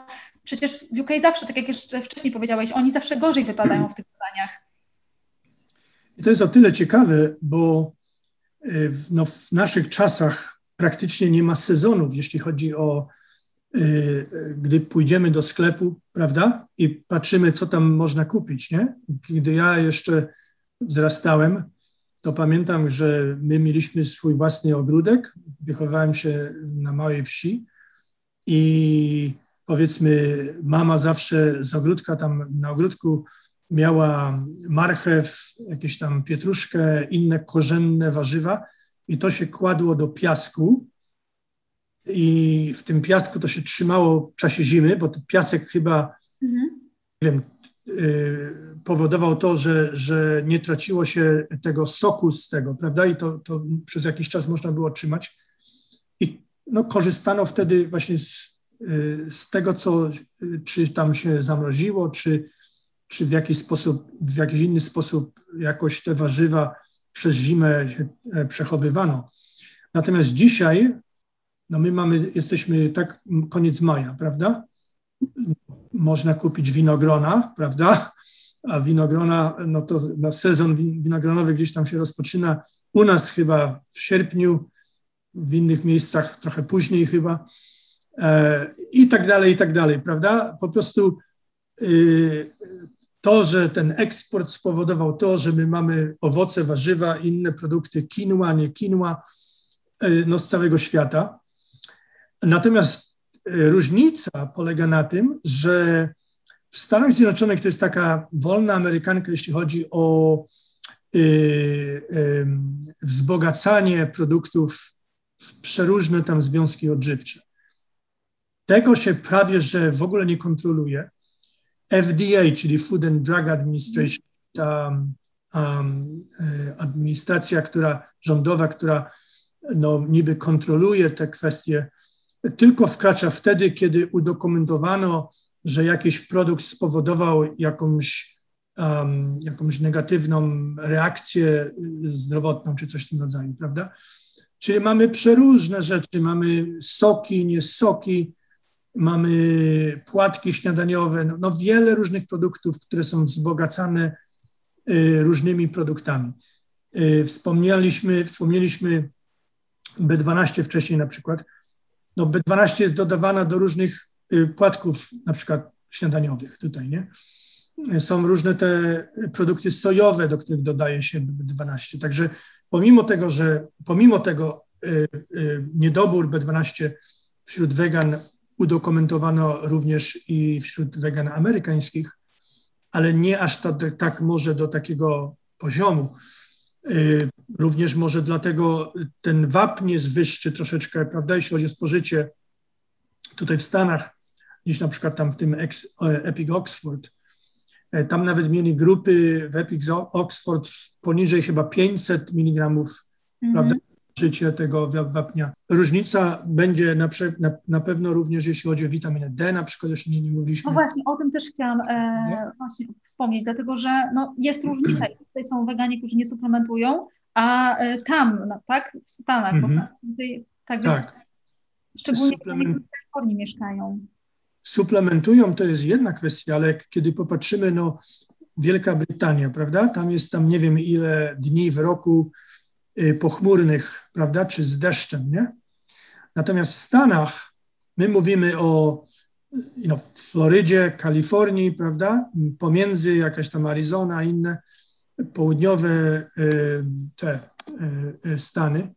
przecież w U K zawsze, tak jak jeszcze wcześniej powiedziałeś, oni zawsze gorzej wypadają w tych badaniach. I to jest o tyle ciekawe, bo w, no, w naszych czasach praktycznie nie ma sezonów, jeśli chodzi o, y, gdy pójdziemy do sklepu, prawda, i patrzymy, co tam można kupić, nie? Gdy ja jeszcze wzrastałem, to pamiętam, że my mieliśmy swój własny ogródek, wychowałem się na małej wsi i powiedzmy mama zawsze z ogródka tam na ogródku miała marchew, jakieś tam pietruszkę, inne korzenne warzywa i to się kładło do piasku i w tym piasku to się trzymało w czasie zimy, bo ten piasek chyba, mhm. nie wiem, y, powodował to, że, że nie traciło się tego soku z tego, prawda? I to, to przez jakiś czas można było trzymać. I no, korzystano wtedy właśnie z, y, z tego, co y, czy tam się zamroziło, czy czy w jakiś sposób, w jakiś inny sposób jakoś te warzywa przez zimę przechowywano. Natomiast dzisiaj, no my mamy, jesteśmy tak koniec maja, prawda? Można kupić winogrona, prawda? A winogrona, no to no sezon winogronowy gdzieś tam się rozpoczyna. U nas chyba w sierpniu, w innych miejscach trochę później chyba. E, I tak dalej, i tak dalej, prawda? Po prostu y, to, że ten eksport spowodował to, że my mamy owoce, warzywa, inne produkty, kinua, nie kinua, no z całego świata. Natomiast różnica polega na tym, że w Stanach Zjednoczonych to jest taka wolna amerykanka, jeśli chodzi o y, y, wzbogacanie produktów w przeróżne tam związki odżywcze. Tego się prawie, że w ogóle nie kontroluje. F D A, czyli Food and Drug Administration, ta um, administracja, która rządowa, która no, niby kontroluje te kwestie, tylko wkracza wtedy, kiedy udokumentowano, że jakiś produkt spowodował jakąś, um, jakąś negatywną reakcję zdrowotną czy coś w tym rodzaju, prawda? Czyli mamy przeróżne rzeczy, mamy soki, nie soki, mamy płatki śniadaniowe, no, no wiele różnych produktów, które są wzbogacane y, różnymi produktami. Y, wspomnieliśmy, wspomnieliśmy B dwanaście wcześniej na przykład. No B dwanaście jest dodawana do różnych y, płatków na przykład śniadaniowych tutaj, nie? Są różne te produkty sojowe, do których dodaje się B dwanaście. Także pomimo tego, że pomimo tego y, y, niedobór B dwanaście wśród wegan udokumentowano również i wśród wegan amerykańskich, ale nie aż ta, tak może do takiego poziomu. Y, również może dlatego ten wapń jest wyższy troszeczkę, prawda, jeśli chodzi o spożycie tutaj w Stanach, niż na przykład tam w tym ex, Epic Oxford. Tam nawet mieli grupy w Epic Oxford poniżej chyba pięćset miligramów, mm-hmm. prawda, życie tego wapnia. Różnica będzie na, na, na pewno również, jeśli chodzi o witaminę D, na przykład jeszcze nie, nie mówiliśmy. No właśnie, o tym też chciałam e, właśnie wspomnieć, dlatego że no, jest różnica. I tutaj są weganie, którzy nie suplementują, a e, tam, no, tak, w Stanach, mm-hmm. bo tutaj, tak, więc tak. Szczególnie Suplement... w Kalifornii mieszkają. Suplementują, to jest jedna kwestia, ale kiedy popatrzymy, no Wielka Brytania, prawda, tam jest tam nie wiem ile dni w roku y, pochmurnych, prawda, czy z deszczem, nie? Natomiast w Stanach my mówimy o no, Florydzie, Kalifornii, prawda, pomiędzy jakaś tam Arizona, inne południowe y, te y, y, Stany,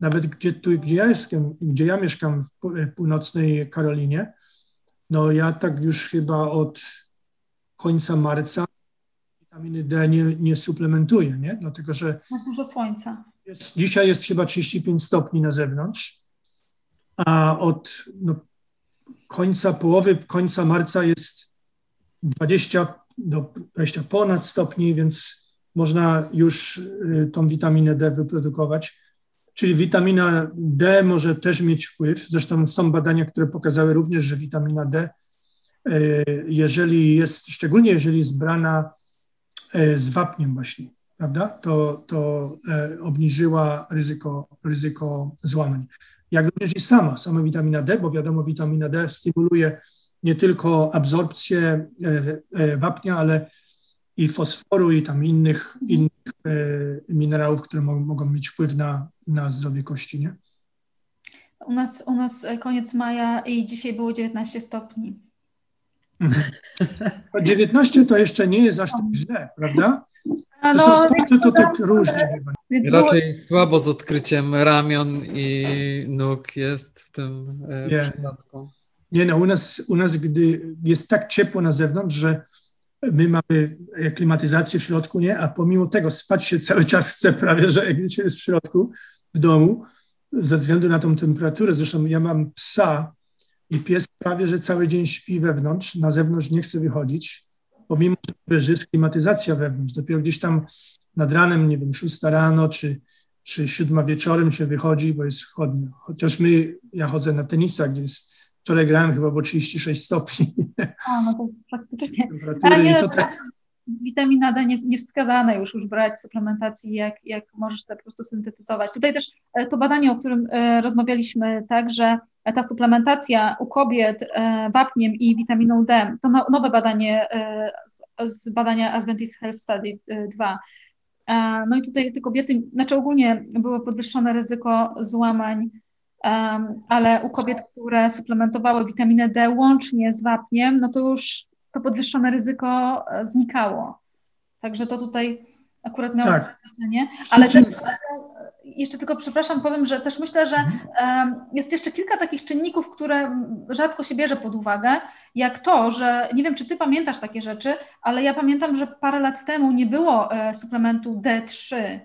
nawet gdzie, tu, gdzie, ja jestem, gdzie ja mieszkam w północnej Karolinie, no ja tak już chyba od końca marca witaminy D nie, nie suplementuję, nie? Dlatego, że... Masz dużo słońca. Jest, dzisiaj jest chyba trzydzieści pięć stopni na zewnątrz, a od no, końca połowy, końca marca jest dwadzieścia do dwudziestu ponad stopni, więc można już y, tą witaminę D wyprodukować. Czyli witamina D może też mieć wpływ. Zresztą są badania, które pokazały również, że witamina D, jeżeli jest, szczególnie jeżeli jest brana z wapniem właśnie, prawda, to, to obniżyła ryzyko, ryzyko złamań. Jak również i sama, sama witamina D, bo wiadomo, witamina D stymuluje nie tylko absorpcję wapnia, ale i fosforu, i tam innych, innych minerałów, które mogą mieć wpływ na, na zdrowie kości, nie? U nas, u nas koniec maja i dzisiaj było dziewiętnaście stopni. dziewiętnaście to jeszcze nie jest aż tak źle, prawda? No, no, w Polsce to tak różnie. Raczej było... słabo z odkryciem ramion i nóg jest w tym nie. przypadku. Nie no, u nas, u nas gdy jest tak ciepło na zewnątrz, że my mamy klimatyzację w środku, nie? A pomimo tego spać się cały czas chce prawie, że jak się jest w środku, w domu, ze względu na tą temperaturę. Zresztą ja mam psa i pies prawie, że cały dzień śpi wewnątrz, na zewnątrz nie chce wychodzić, pomimo że jest klimatyzacja wewnątrz. Dopiero gdzieś tam nad ranem, nie wiem, szósta rano czy, czy siódma wieczorem się wychodzi, bo jest chłodno. Chociaż my, ja chodzę na tenisa, gdzie jest wczoraj grałem chyba było trzydzieści sześć stopni. A, no to praktycznie. A nie, to tak... Witamina D nie, nie wskazana już, już brać suplementacji, jak, jak możesz to po prostu syntetyzować. Tutaj też to badanie, o którym e, rozmawialiśmy, tak, że ta suplementacja u kobiet e, wapniem i witaminą D, to no, nowe badanie e, z, z badania Adventist Health Study dwa. E, no i tutaj te kobiety, znaczy ogólnie było podwyższone ryzyko złamań, Um, ale u kobiet, które suplementowały witaminę D łącznie z wapniem, no to już to podwyższone ryzyko znikało. Także to tutaj akurat miało tak. znaczenie. Ale też, jeszcze tylko przepraszam, powiem, że też myślę, że um, jest jeszcze kilka takich czynników, które rzadko się bierze pod uwagę, jak to, że nie wiem, czy ty pamiętasz takie rzeczy, ale ja pamiętam, że parę lat temu nie było e, suplementu D trzy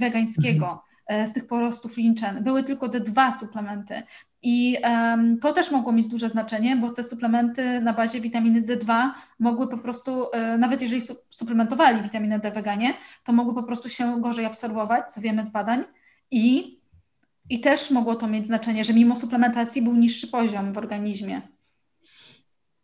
wegańskiego. Mhm. Z tych porostów linczen. Były tylko te dwa suplementy i um, to też mogło mieć duże znaczenie, bo te suplementy na bazie witaminy D dwa mogły po prostu, e, nawet jeżeli su- suplementowali witaminę D weganie, to mogły po prostu się gorzej absorbować, co wiemy z badań i, i też mogło to mieć znaczenie, że mimo suplementacji był niższy poziom w organizmie.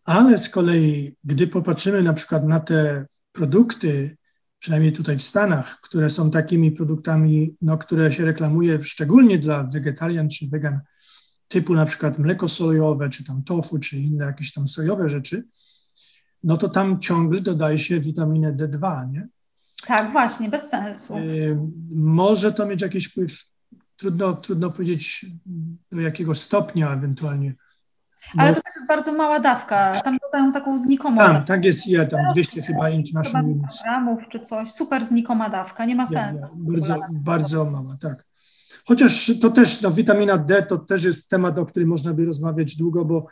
Ale z kolei, gdy popatrzymy na przykład na te produkty przynajmniej tutaj w Stanach, które są takimi produktami, no, które się reklamuje szczególnie dla wegetarian czy wegan, typu na przykład mleko sojowe, czy tam tofu, czy inne jakieś tam sojowe rzeczy, no to tam ciągle dodaje się witaminę D dwa, nie? Tak, właśnie, bez sensu. Yy, może to mieć jakiś wpływ, trudno, trudno powiedzieć do jakiego stopnia ewentualnie. Ale bo... to też jest bardzo mała dawka, tam dodają taką znikomą tam, dawkę. Tak jest, ja tam dwieście chyba international gramów czy coś, super znikoma dawka, nie ma ja, sensu. Ja, bardzo ogóle, bardzo mała, tak. Chociaż to też, no, witamina D to też jest temat, o którym można by rozmawiać długo, bo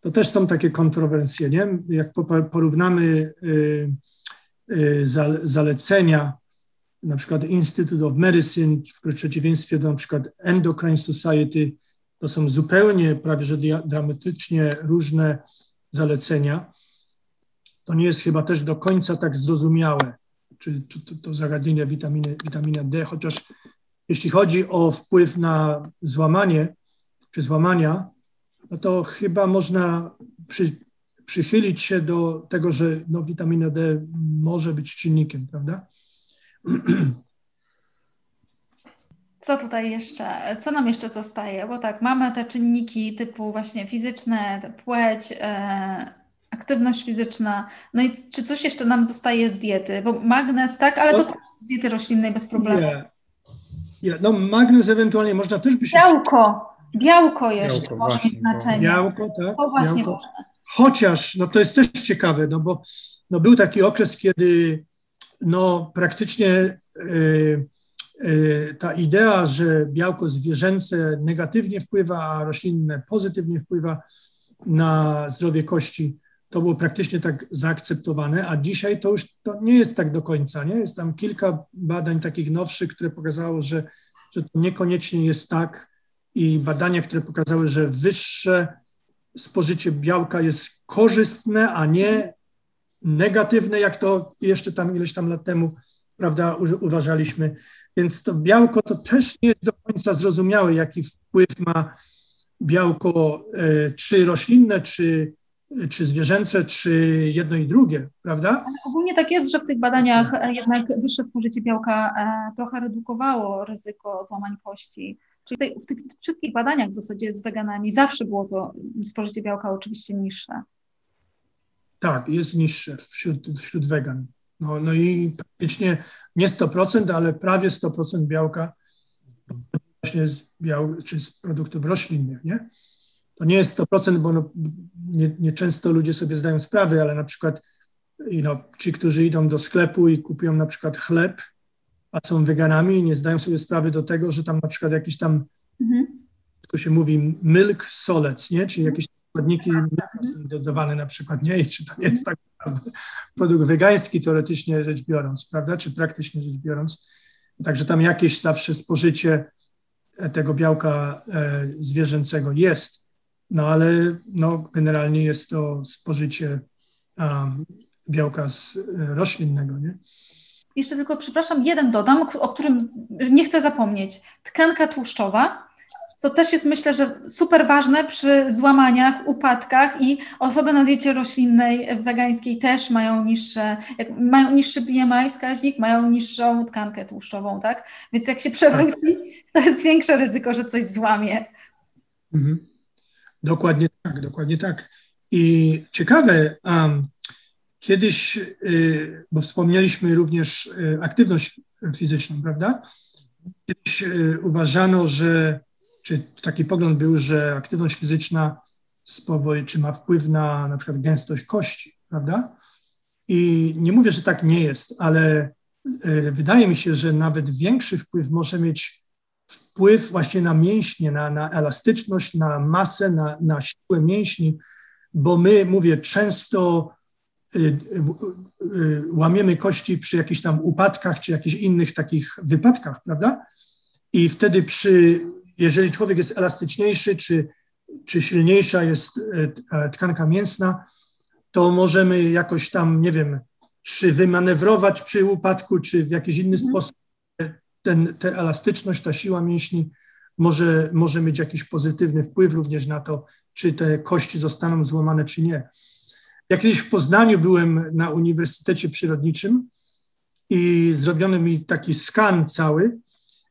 to też są takie kontrowersje, nie? Jak porównamy y, y, zalecenia, na przykład Institute of Medicine, w przeciwieństwie do na przykład Endocrine Society, to są zupełnie, prawie że diametycznie różne zalecenia. To nie jest chyba też do końca tak zrozumiałe, czy to, to zagadnienie witaminy, witamina D, chociaż jeśli chodzi o wpływ na złamanie czy złamania, no to chyba można przy, przychylić się do tego, że no, witamina D może być czynnikiem, prawda? Co tutaj jeszcze, co nam jeszcze zostaje? Bo tak, mamy te czynniki typu właśnie fizyczne, płeć, e, aktywność fizyczna. No i czy coś jeszcze nam zostaje z diety? Bo magnez, tak, ale to, to też z diety roślinnej bez problemu. Nie. Ja, no magnez ewentualnie można też by się... Białko, białko jeszcze białko, może właśnie, mieć znaczenie. Białko, tak. To właśnie białko. Chociaż, no to jest też ciekawe, no bo no, był taki okres, kiedy no praktycznie y, y, ta idea, że białko zwierzęce negatywnie wpływa, a roślinne pozytywnie wpływa na zdrowie kości, to było praktycznie tak zaakceptowane, a dzisiaj to już to nie jest tak do końca, nie? Jest tam kilka badań takich nowszych, które pokazało, że, że to niekoniecznie jest tak, i badania, które pokazały, że wyższe spożycie białka jest korzystne, a nie negatywne, jak to jeszcze tam ileś tam lat temu, prawda, uważaliśmy. Więc to białko to też nie jest do końca zrozumiałe, jaki wpływ ma białko y, czy roślinne, czy czy zwierzęce, czy jedno i drugie, prawda? Ale ogólnie tak jest, że w tych badaniach jednak wyższe spożycie białka trochę redukowało ryzyko złamań kości. Czyli w tych wszystkich badaniach w zasadzie z weganami zawsze było to spożycie białka oczywiście niższe. Tak, jest niższe wśród, wśród wegan. No, no i praktycznie nie sto procent, ale prawie sto procent białka właśnie z biał, czy z produktów roślinnych, nie? To nie jest sto procent, bo no, nie, nie często ludzie sobie zdają sprawy, ale na przykład no, ci, którzy idą do sklepu i kupują na przykład chleb, a są weganami, nie zdają sobie sprawy do tego, że tam na przykład jakiś tam, mm-hmm. to się mówi, milk solec, nie? Czyli jakieś składniki mm-hmm. dodawane na przykład, nie? I czy to nie jest tak naprawdę produkt wegański teoretycznie rzecz biorąc, prawda? Czy praktycznie rzecz biorąc. Także tam jakieś zawsze spożycie tego białka e, zwierzęcego jest. No ale no, generalnie jest to spożycie um, białka z, roślinnego, nie? Jeszcze tylko, przepraszam, jeden dodam, o którym nie chcę zapomnieć. Tkanka tłuszczowa, co też jest, myślę, że super ważne przy złamaniach, upadkach, i osoby na diecie roślinnej, wegańskiej też mają niższe, jak mają niższy B M I wskaźnik, mają niższą tkankę tłuszczową, tak? Więc jak się przewróci, to jest większe ryzyko, że coś złamie. Mhm. Dokładnie tak, dokładnie tak. I ciekawe, um, kiedyś, y, bo wspomnieliśmy również y, aktywność fizyczną, prawda? Kiedyś y, uważano, że, czy taki pogląd był, że aktywność fizyczna spowoduje, czy ma wpływ na na przykład gęstość kości, prawda? I nie mówię, że tak nie jest, ale y, wydaje mi się, że nawet większy wpływ może mieć wpływ właśnie na mięśnie, na, na elastyczność, na masę, na, na siłę mięśni, bo my, mówię, często y, y, y, łamiemy kości przy jakichś tam upadkach czy jakichś innych takich wypadkach, prawda? I wtedy przy, jeżeli człowiek jest elastyczniejszy czy, czy silniejsza jest tkanka mięsna, to możemy jakoś tam, nie wiem, czy wymanewrować przy upadku, czy w jakiś inny mm. sposób. Ten, ta elastyczność, ta siła mięśni może, może mieć jakiś pozytywny wpływ również na to, czy te kości zostaną złamane, czy nie. Ja kiedyś w Poznaniu byłem na Uniwersytecie Przyrodniczym i zrobiono mi taki skan cały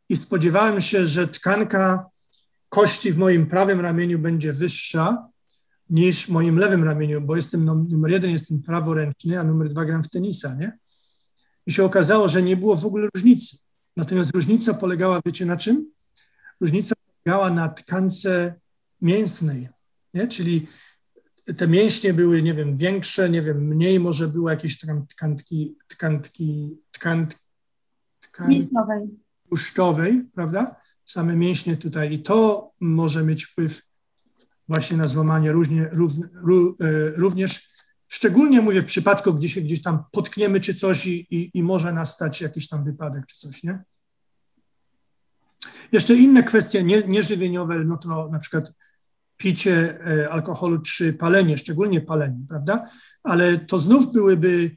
i spodziewałem się, że tkanka kości w moim prawym ramieniu będzie wyższa niż w moim lewym ramieniu, bo jestem numer jeden, jestem praworęczny, a numer dwa gram w tenisa, nie? I się okazało, że nie było w ogóle różnicy. Natomiast różnica polegała, wiecie na czym? Różnica polegała na tkance mięsnej, nie? Czyli te mięśnie były, nie wiem, większe, nie wiem, mniej, może były jakieś tam tkanki, tkanki, tkanki, tkanki tłuszczowej, prawda? Same mięśnie tutaj i to może mieć wpływ właśnie na złamanie różnie, rów, ró, również, szczególnie mówię w przypadku, gdzie się gdzieś tam potkniemy czy coś i, i, i może nastać jakiś tam wypadek czy coś, nie? Jeszcze inne kwestie nie, nieżywieniowe, no to na przykład picie alkoholu czy palenie, szczególnie palenie, prawda? Ale to znów byłyby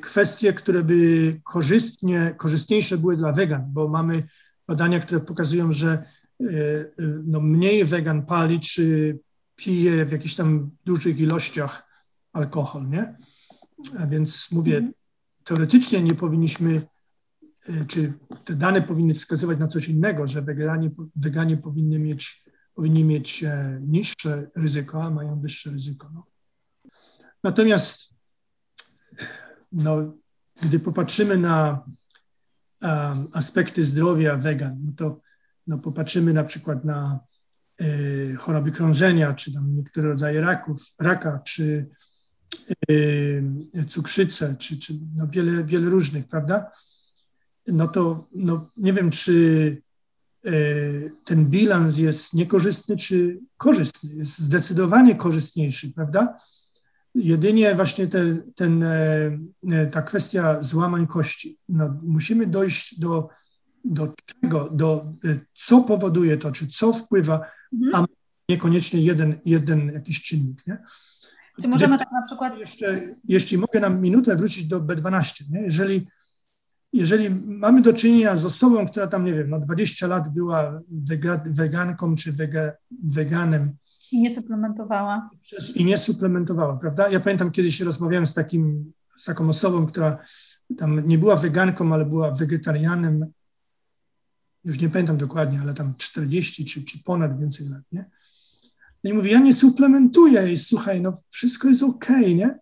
kwestie, które by korzystnie, korzystniejsze były dla wegan, bo mamy badania, które pokazują, że no, mniej wegan pali czy pije w jakichś tam dużych ilościach alkohol, nie? A więc mówię, teoretycznie nie powinniśmy, czy te dane powinny wskazywać na coś innego, że weganie, weganie powinny mieć powinni mieć niższe ryzyko, a mają wyższe ryzyko. No. Natomiast no, gdy popatrzymy na um, aspekty zdrowia wegan, no to no, popatrzymy na przykład na y, choroby krążenia, czy tam niektóre rodzaje raków, raka, czy y, cukrzycę, czy, czy no, wiele, wiele różnych, prawda? No to no, nie wiem, czy ten bilans jest niekorzystny czy korzystny, jest zdecydowanie korzystniejszy, prawda? Jedynie właśnie ten, ten, ta kwestia złamań kości. No, musimy dojść do, do czego, do co powoduje to, czy co wpływa, a niekoniecznie jeden, jeden jakiś czynnik, nie? Czy możemy tak na przykład... Jeszcze, jeśli mogę na minutę wrócić do B dwanaście, nie? Jeżeli Jeżeli mamy do czynienia z osobą, która tam, nie wiem, no dwadzieścia lat była wega, weganką czy wega, weganem. I nie suplementowała. I nie suplementowała, prawda? Ja pamiętam, kiedyś rozmawiałem z, takim, z taką osobą, która tam nie była weganką, ale była wegetarianem. Już nie pamiętam dokładnie, ale tam czterdzieści czy, czy ponad więcej lat, nie? No i mówi, ja nie suplementuję i słuchaj, no wszystko jest okej, okay, nie?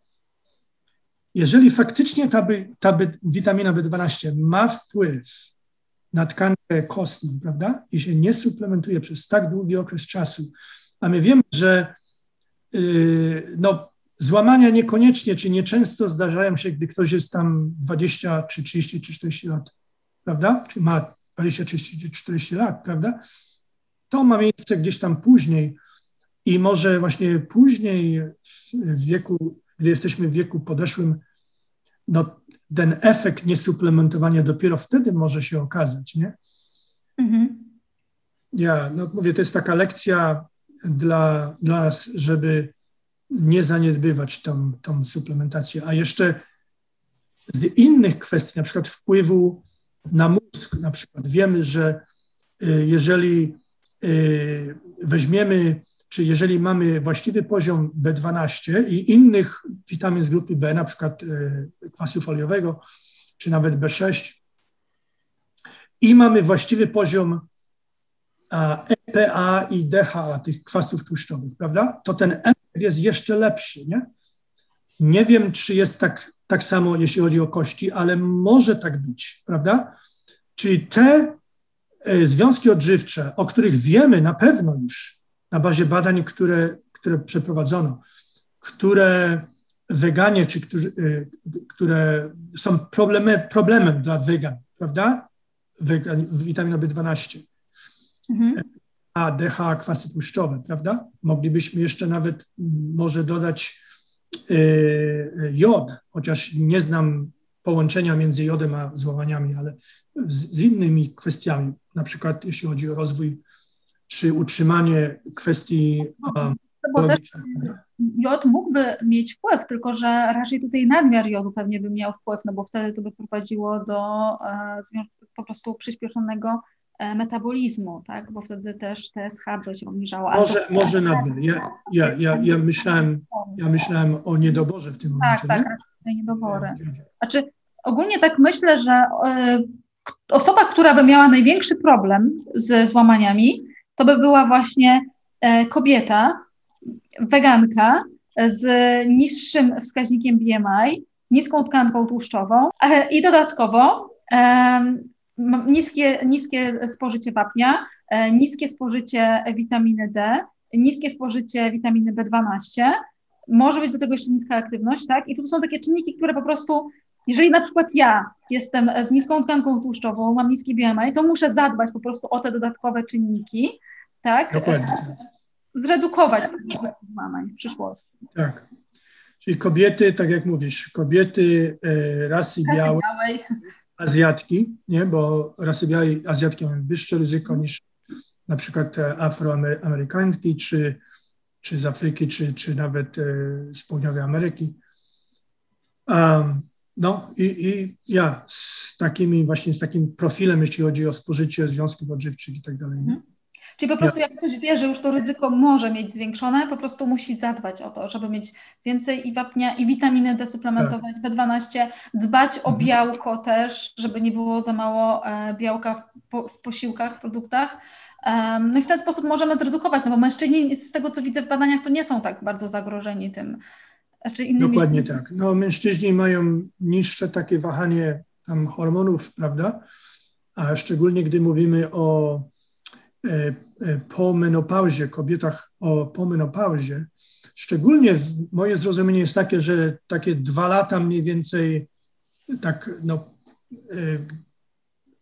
Jeżeli faktycznie ta, by, ta by, witamina B dwanaście ma wpływ na tkankę kostną, prawda, i się nie suplementuje przez tak długi okres czasu, a my wiemy, że yy, no, złamania niekoniecznie czy nieczęsto zdarzają się, gdy ktoś jest tam dwadzieścia czy trzydzieści czy czterdzieści lat, prawda, czy ma dwadzieścia, trzydzieści czy czterdzieści lat, prawda, to ma miejsce gdzieś tam później i może właśnie później w, w wieku, gdy jesteśmy w wieku podeszłym, no, ten efekt niesuplementowania dopiero wtedy może się okazać, nie? Mhm. Ja, no mówię, to jest taka lekcja dla, dla nas, żeby nie zaniedbywać tą, tą suplementację. A jeszcze z innych kwestii, na przykład wpływu na mózg, na przykład wiemy, że jeżeli weźmiemy, czy jeżeli mamy właściwy poziom B dwanaście i innych witamin z grupy B, na przykład kwasu foliowego, czy nawet B sześć, i mamy właściwy poziom E P A i D H A, tych kwasów tłuszczowych, prawda? To ten efekt jest jeszcze lepszy, nie? Nie wiem, czy jest tak, tak samo, jeśli chodzi o kości, ale może tak być, prawda? Czyli te związki odżywcze, o których wiemy na pewno już, na bazie badań, które, które przeprowadzono, które weganie, czy którzy, które są problemy, problemem dla wegan, prawda? Wegan, witamina B dwanaście, mhm. A, D H A, kwasy tłuszczowe, prawda? Moglibyśmy jeszcze nawet może dodać yy, jod, chociaż nie znam połączenia między jodem a złamaniami, ale z, z innymi kwestiami, na przykład jeśli chodzi o rozwój czy utrzymanie kwestii... Um, no, bo też jod mógłby mieć wpływ, tylko że raczej tutaj nadmiar jodu pewnie by miał wpływ, no bo wtedy to by prowadziło do e, po prostu przyspieszonego e, metabolizmu, tak? Bo wtedy też T S H by się obniżało. Może, to, może nadmiar. Ja, ja, ja, ja, myślałem, ja myślałem o niedoborze w tym tak, momencie. Tak, tak, raczej niedobory. Znaczy, Ogólnie tak myślę, że osoba, która by miała największy problem z złamaniami, to by była właśnie kobieta, weganka z niższym wskaźnikiem B M I, z niską tkanką tłuszczową i dodatkowo niskie, niskie spożycie wapnia, niskie spożycie witaminy D, niskie spożycie witaminy B dwanaście, może być do tego jeszcze niska aktywność, tak? I tu są takie czynniki, które po prostu, jeżeli na przykład ja jestem z niską tkanką tłuszczową, mam niski B M I, to muszę zadbać po prostu o te dodatkowe czynniki, tak? Dokładnie. Zredukować złamań w przyszłości. Tak. Czyli kobiety, tak jak mówisz, kobiety y, rasy białej, Azjatki, nie? Bo rasy białej Azjatki mają wyższe ryzyko niż na przykład Afroamerykanki, czy, czy z Afryki, czy, czy nawet y, z Południowej Ameryki. Um, no i, i ja z takimi właśnie, z takim profilem, jeśli chodzi o spożycie związków odżywczych i tak dalej. Czyli po prostu jak ktoś wie, że już to ryzyko może mieć zwiększone, po prostu musi zadbać o to, żeby mieć więcej i wapnia, i witaminy D suplementować, B dwanaście, dbać o białko też, żeby nie było za mało białka w, po, w posiłkach, w produktach. Um, no i w ten sposób możemy zredukować, no bo mężczyźni, z tego co widzę w badaniach, to nie są tak bardzo zagrożeni tym. Znaczy innymi... Dokładnie tak. No mężczyźni mają niższe takie wahanie tam hormonów, prawda? A szczególnie gdy mówimy o po menopauzie, kobietach o pomenopauzie, szczególnie moje zrozumienie jest takie, że takie dwa lata mniej więcej, tak, no,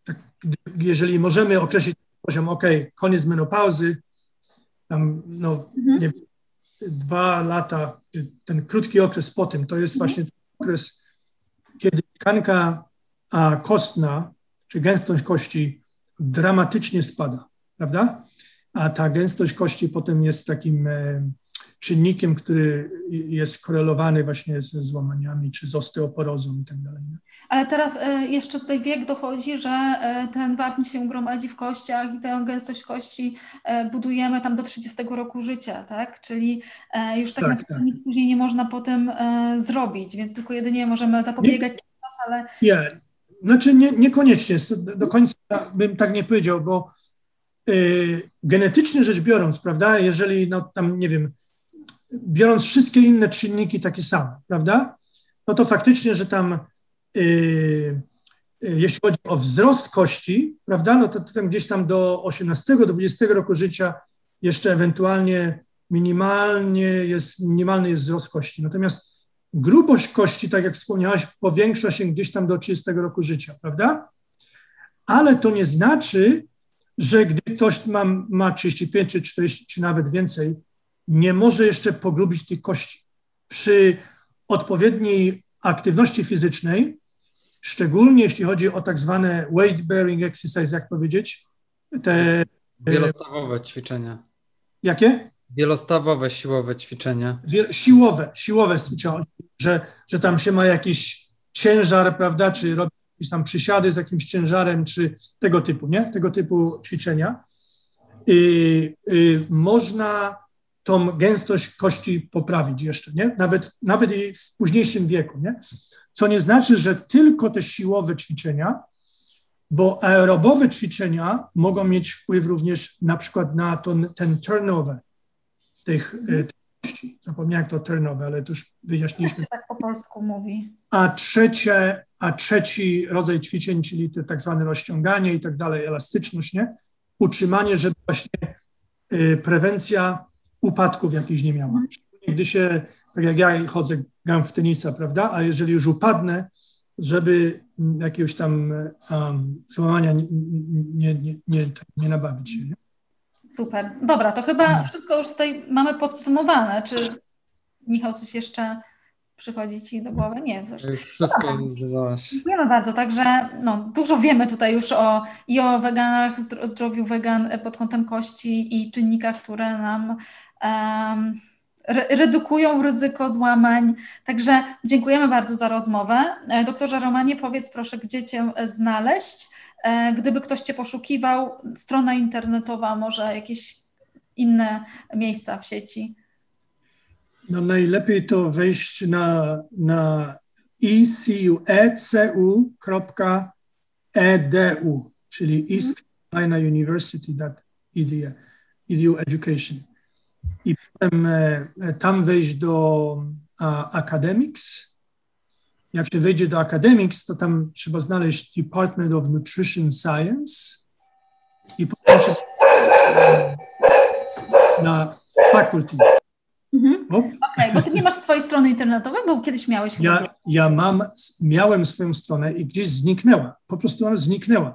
tak, jeżeli możemy określić poziom, ok, koniec menopauzy, tam, no, mhm. nie, dwa lata, ten krótki okres po tym, to jest właśnie okres, kiedy tkanka kostna, czy gęstość kości dramatycznie spada. Prawda? A ta gęstość kości potem jest takim e, czynnikiem, który jest korelowany właśnie ze złamaniami czy z osteoporozą i tak dalej. Ale teraz e, jeszcze tutaj wiek dochodzi, że e, ten wapń się gromadzi w kościach i tę gęstość kości e, budujemy tam do trzydziestego roku życia, tak? Czyli e, już tak, tak naprawdę tak. Nic później nie można potem e, zrobić, więc tylko jedynie możemy zapobiegać czas, ale... Yeah. Znaczy nie, niekoniecznie, do, do końca bym tak nie powiedział, bo Yy, genetycznie rzecz biorąc, prawda, jeżeli, no tam, nie wiem, biorąc wszystkie inne czynniki takie same, prawda, no to faktycznie, że tam, yy, yy, jeśli chodzi o wzrost kości, prawda, no to, to tam gdzieś tam do osiemnastego, dwudziestego roku życia jeszcze ewentualnie minimalnie jest, minimalny jest wzrost kości. Natomiast grubość kości, tak jak wspomniałaś, powiększa się gdzieś tam do trzydziestego roku życia, prawda, ale to nie znaczy, że gdy ktoś ma, ma trzydzieści pięć czy czterdzieści, czy nawet więcej, nie może jeszcze pogrubić tych kości. Przy odpowiedniej aktywności fizycznej, szczególnie jeśli chodzi o tak zwane weight-bearing exercise, jak powiedzieć, te... Wielostawowe ćwiczenia. Jakie? Wielostawowe siłowe ćwiczenia. Wiel- siłowe, siłowe ćwiczenia, że, że tam się ma jakiś ciężar, prawda, czy robi jakieś tam przysiady z jakimś ciężarem, czy tego typu, nie? Tego typu ćwiczenia. Yy, yy, można tą gęstość kości poprawić jeszcze, nie? Nawet, nawet i w późniejszym wieku, nie? Co nie znaczy, że tylko te siłowe ćwiczenia, bo aerobowe ćwiczenia mogą mieć wpływ również na przykład na ten, ten turnover tych yy, zapomniałem, jak to turnover, ale to już wyjaśniliśmy. Tak po polsku mówi. A, trzecie, a trzeci rodzaj ćwiczeń, czyli te tak zwane rozciąganie i tak dalej, elastyczność, nie? Utrzymanie, żeby właśnie y, prewencja upadków jakichś nie miała. Mm. Gdy się, tak jak ja chodzę, gram w tenisa, prawda? A jeżeli już upadnę, żeby jakiegoś tam um, złamania nie, nie, nie, nie, nie nabawić się, nie? Super. Dobra, to chyba wszystko już tutaj mamy podsumowane. Czy Michał coś jeszcze przychodzi ci do głowy? Nie. Wszystko zdałaś. Dziękujemy bardzo. Także no, dużo wiemy tutaj już o, i o weganach, o zdrowiu wegan pod kątem kości i czynnikach, które nam um, re- redukują ryzyko złamań. Także dziękujemy bardzo za rozmowę. Doktorze Romanie, powiedz proszę, gdzie cię znaleźć? Gdyby ktoś cię poszukiwał, strona internetowa, może jakieś inne miejsca w sieci? No najlepiej to wejść na, na e c u kropka e d u, czyli East Carolina University dot e d u Education. I potem tam wejść do a, Academics. Jak się wejdzie do Academics, to tam trzeba znaleźć Department of Nutrition Science i potem się na faculty. Mhm. Okej, okay, bo ty nie masz swojej strony internetowej, bo kiedyś miałeś... Ja, ja mam, miałem swoją stronę i gdzieś zniknęła. Po prostu ona zniknęła.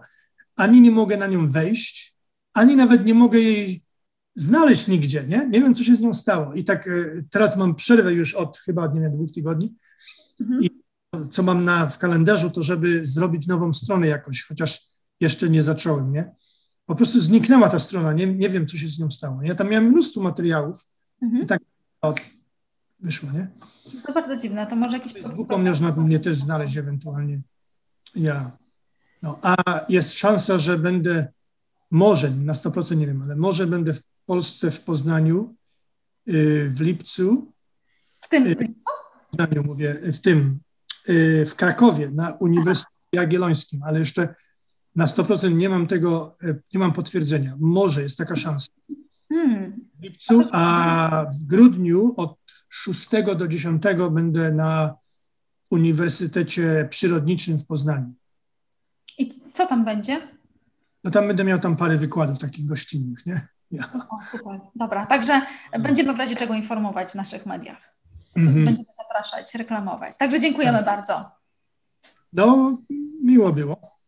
Ani nie mogę na nią wejść, ani nawet nie mogę jej znaleźć nigdzie, nie? Nie wiem, co się z nią stało. I tak y, teraz mam przerwę już od chyba, nie wiem, dwóch tygodni. Mhm. I co mam na, w kalendarzu, to żeby zrobić nową stronę jakoś, chociaż jeszcze nie zacząłem, nie? Po prostu zniknęła ta strona, nie, nie wiem, co się z nią stało. Ja tam miałem mnóstwo materiałów, mhm. I tak od, wyszło, nie? To bardzo dziwne, to może jakiś... Facebooka można by mnie też znaleźć ewentualnie. Ja. No, a jest szansa, że będę, może, na sto procent nie wiem, ale może będę w Polsce, w Poznaniu, yy, w lipcu. W tym yy, lipcu? W Poznaniu mówię, w tym, yy, w Krakowie, na Uniwersytecie Jagiellońskim, ale jeszcze na sto procent nie mam tego, yy, nie mam potwierdzenia. Może jest taka szansa. Hmm. W lipcu, a w grudniu od szóstego do dziesiątego będę na Uniwersytecie Przyrodniczym w Poznaniu. I co tam będzie? No tam będę miał tam parę wykładów takich gościnnych, nie? Ja. O, super, dobra. Także będziemy w razie czego informować w naszych mediach. Mm-hmm. Będziemy zapraszać, reklamować. Także dziękujemy tak bardzo. No, miło było.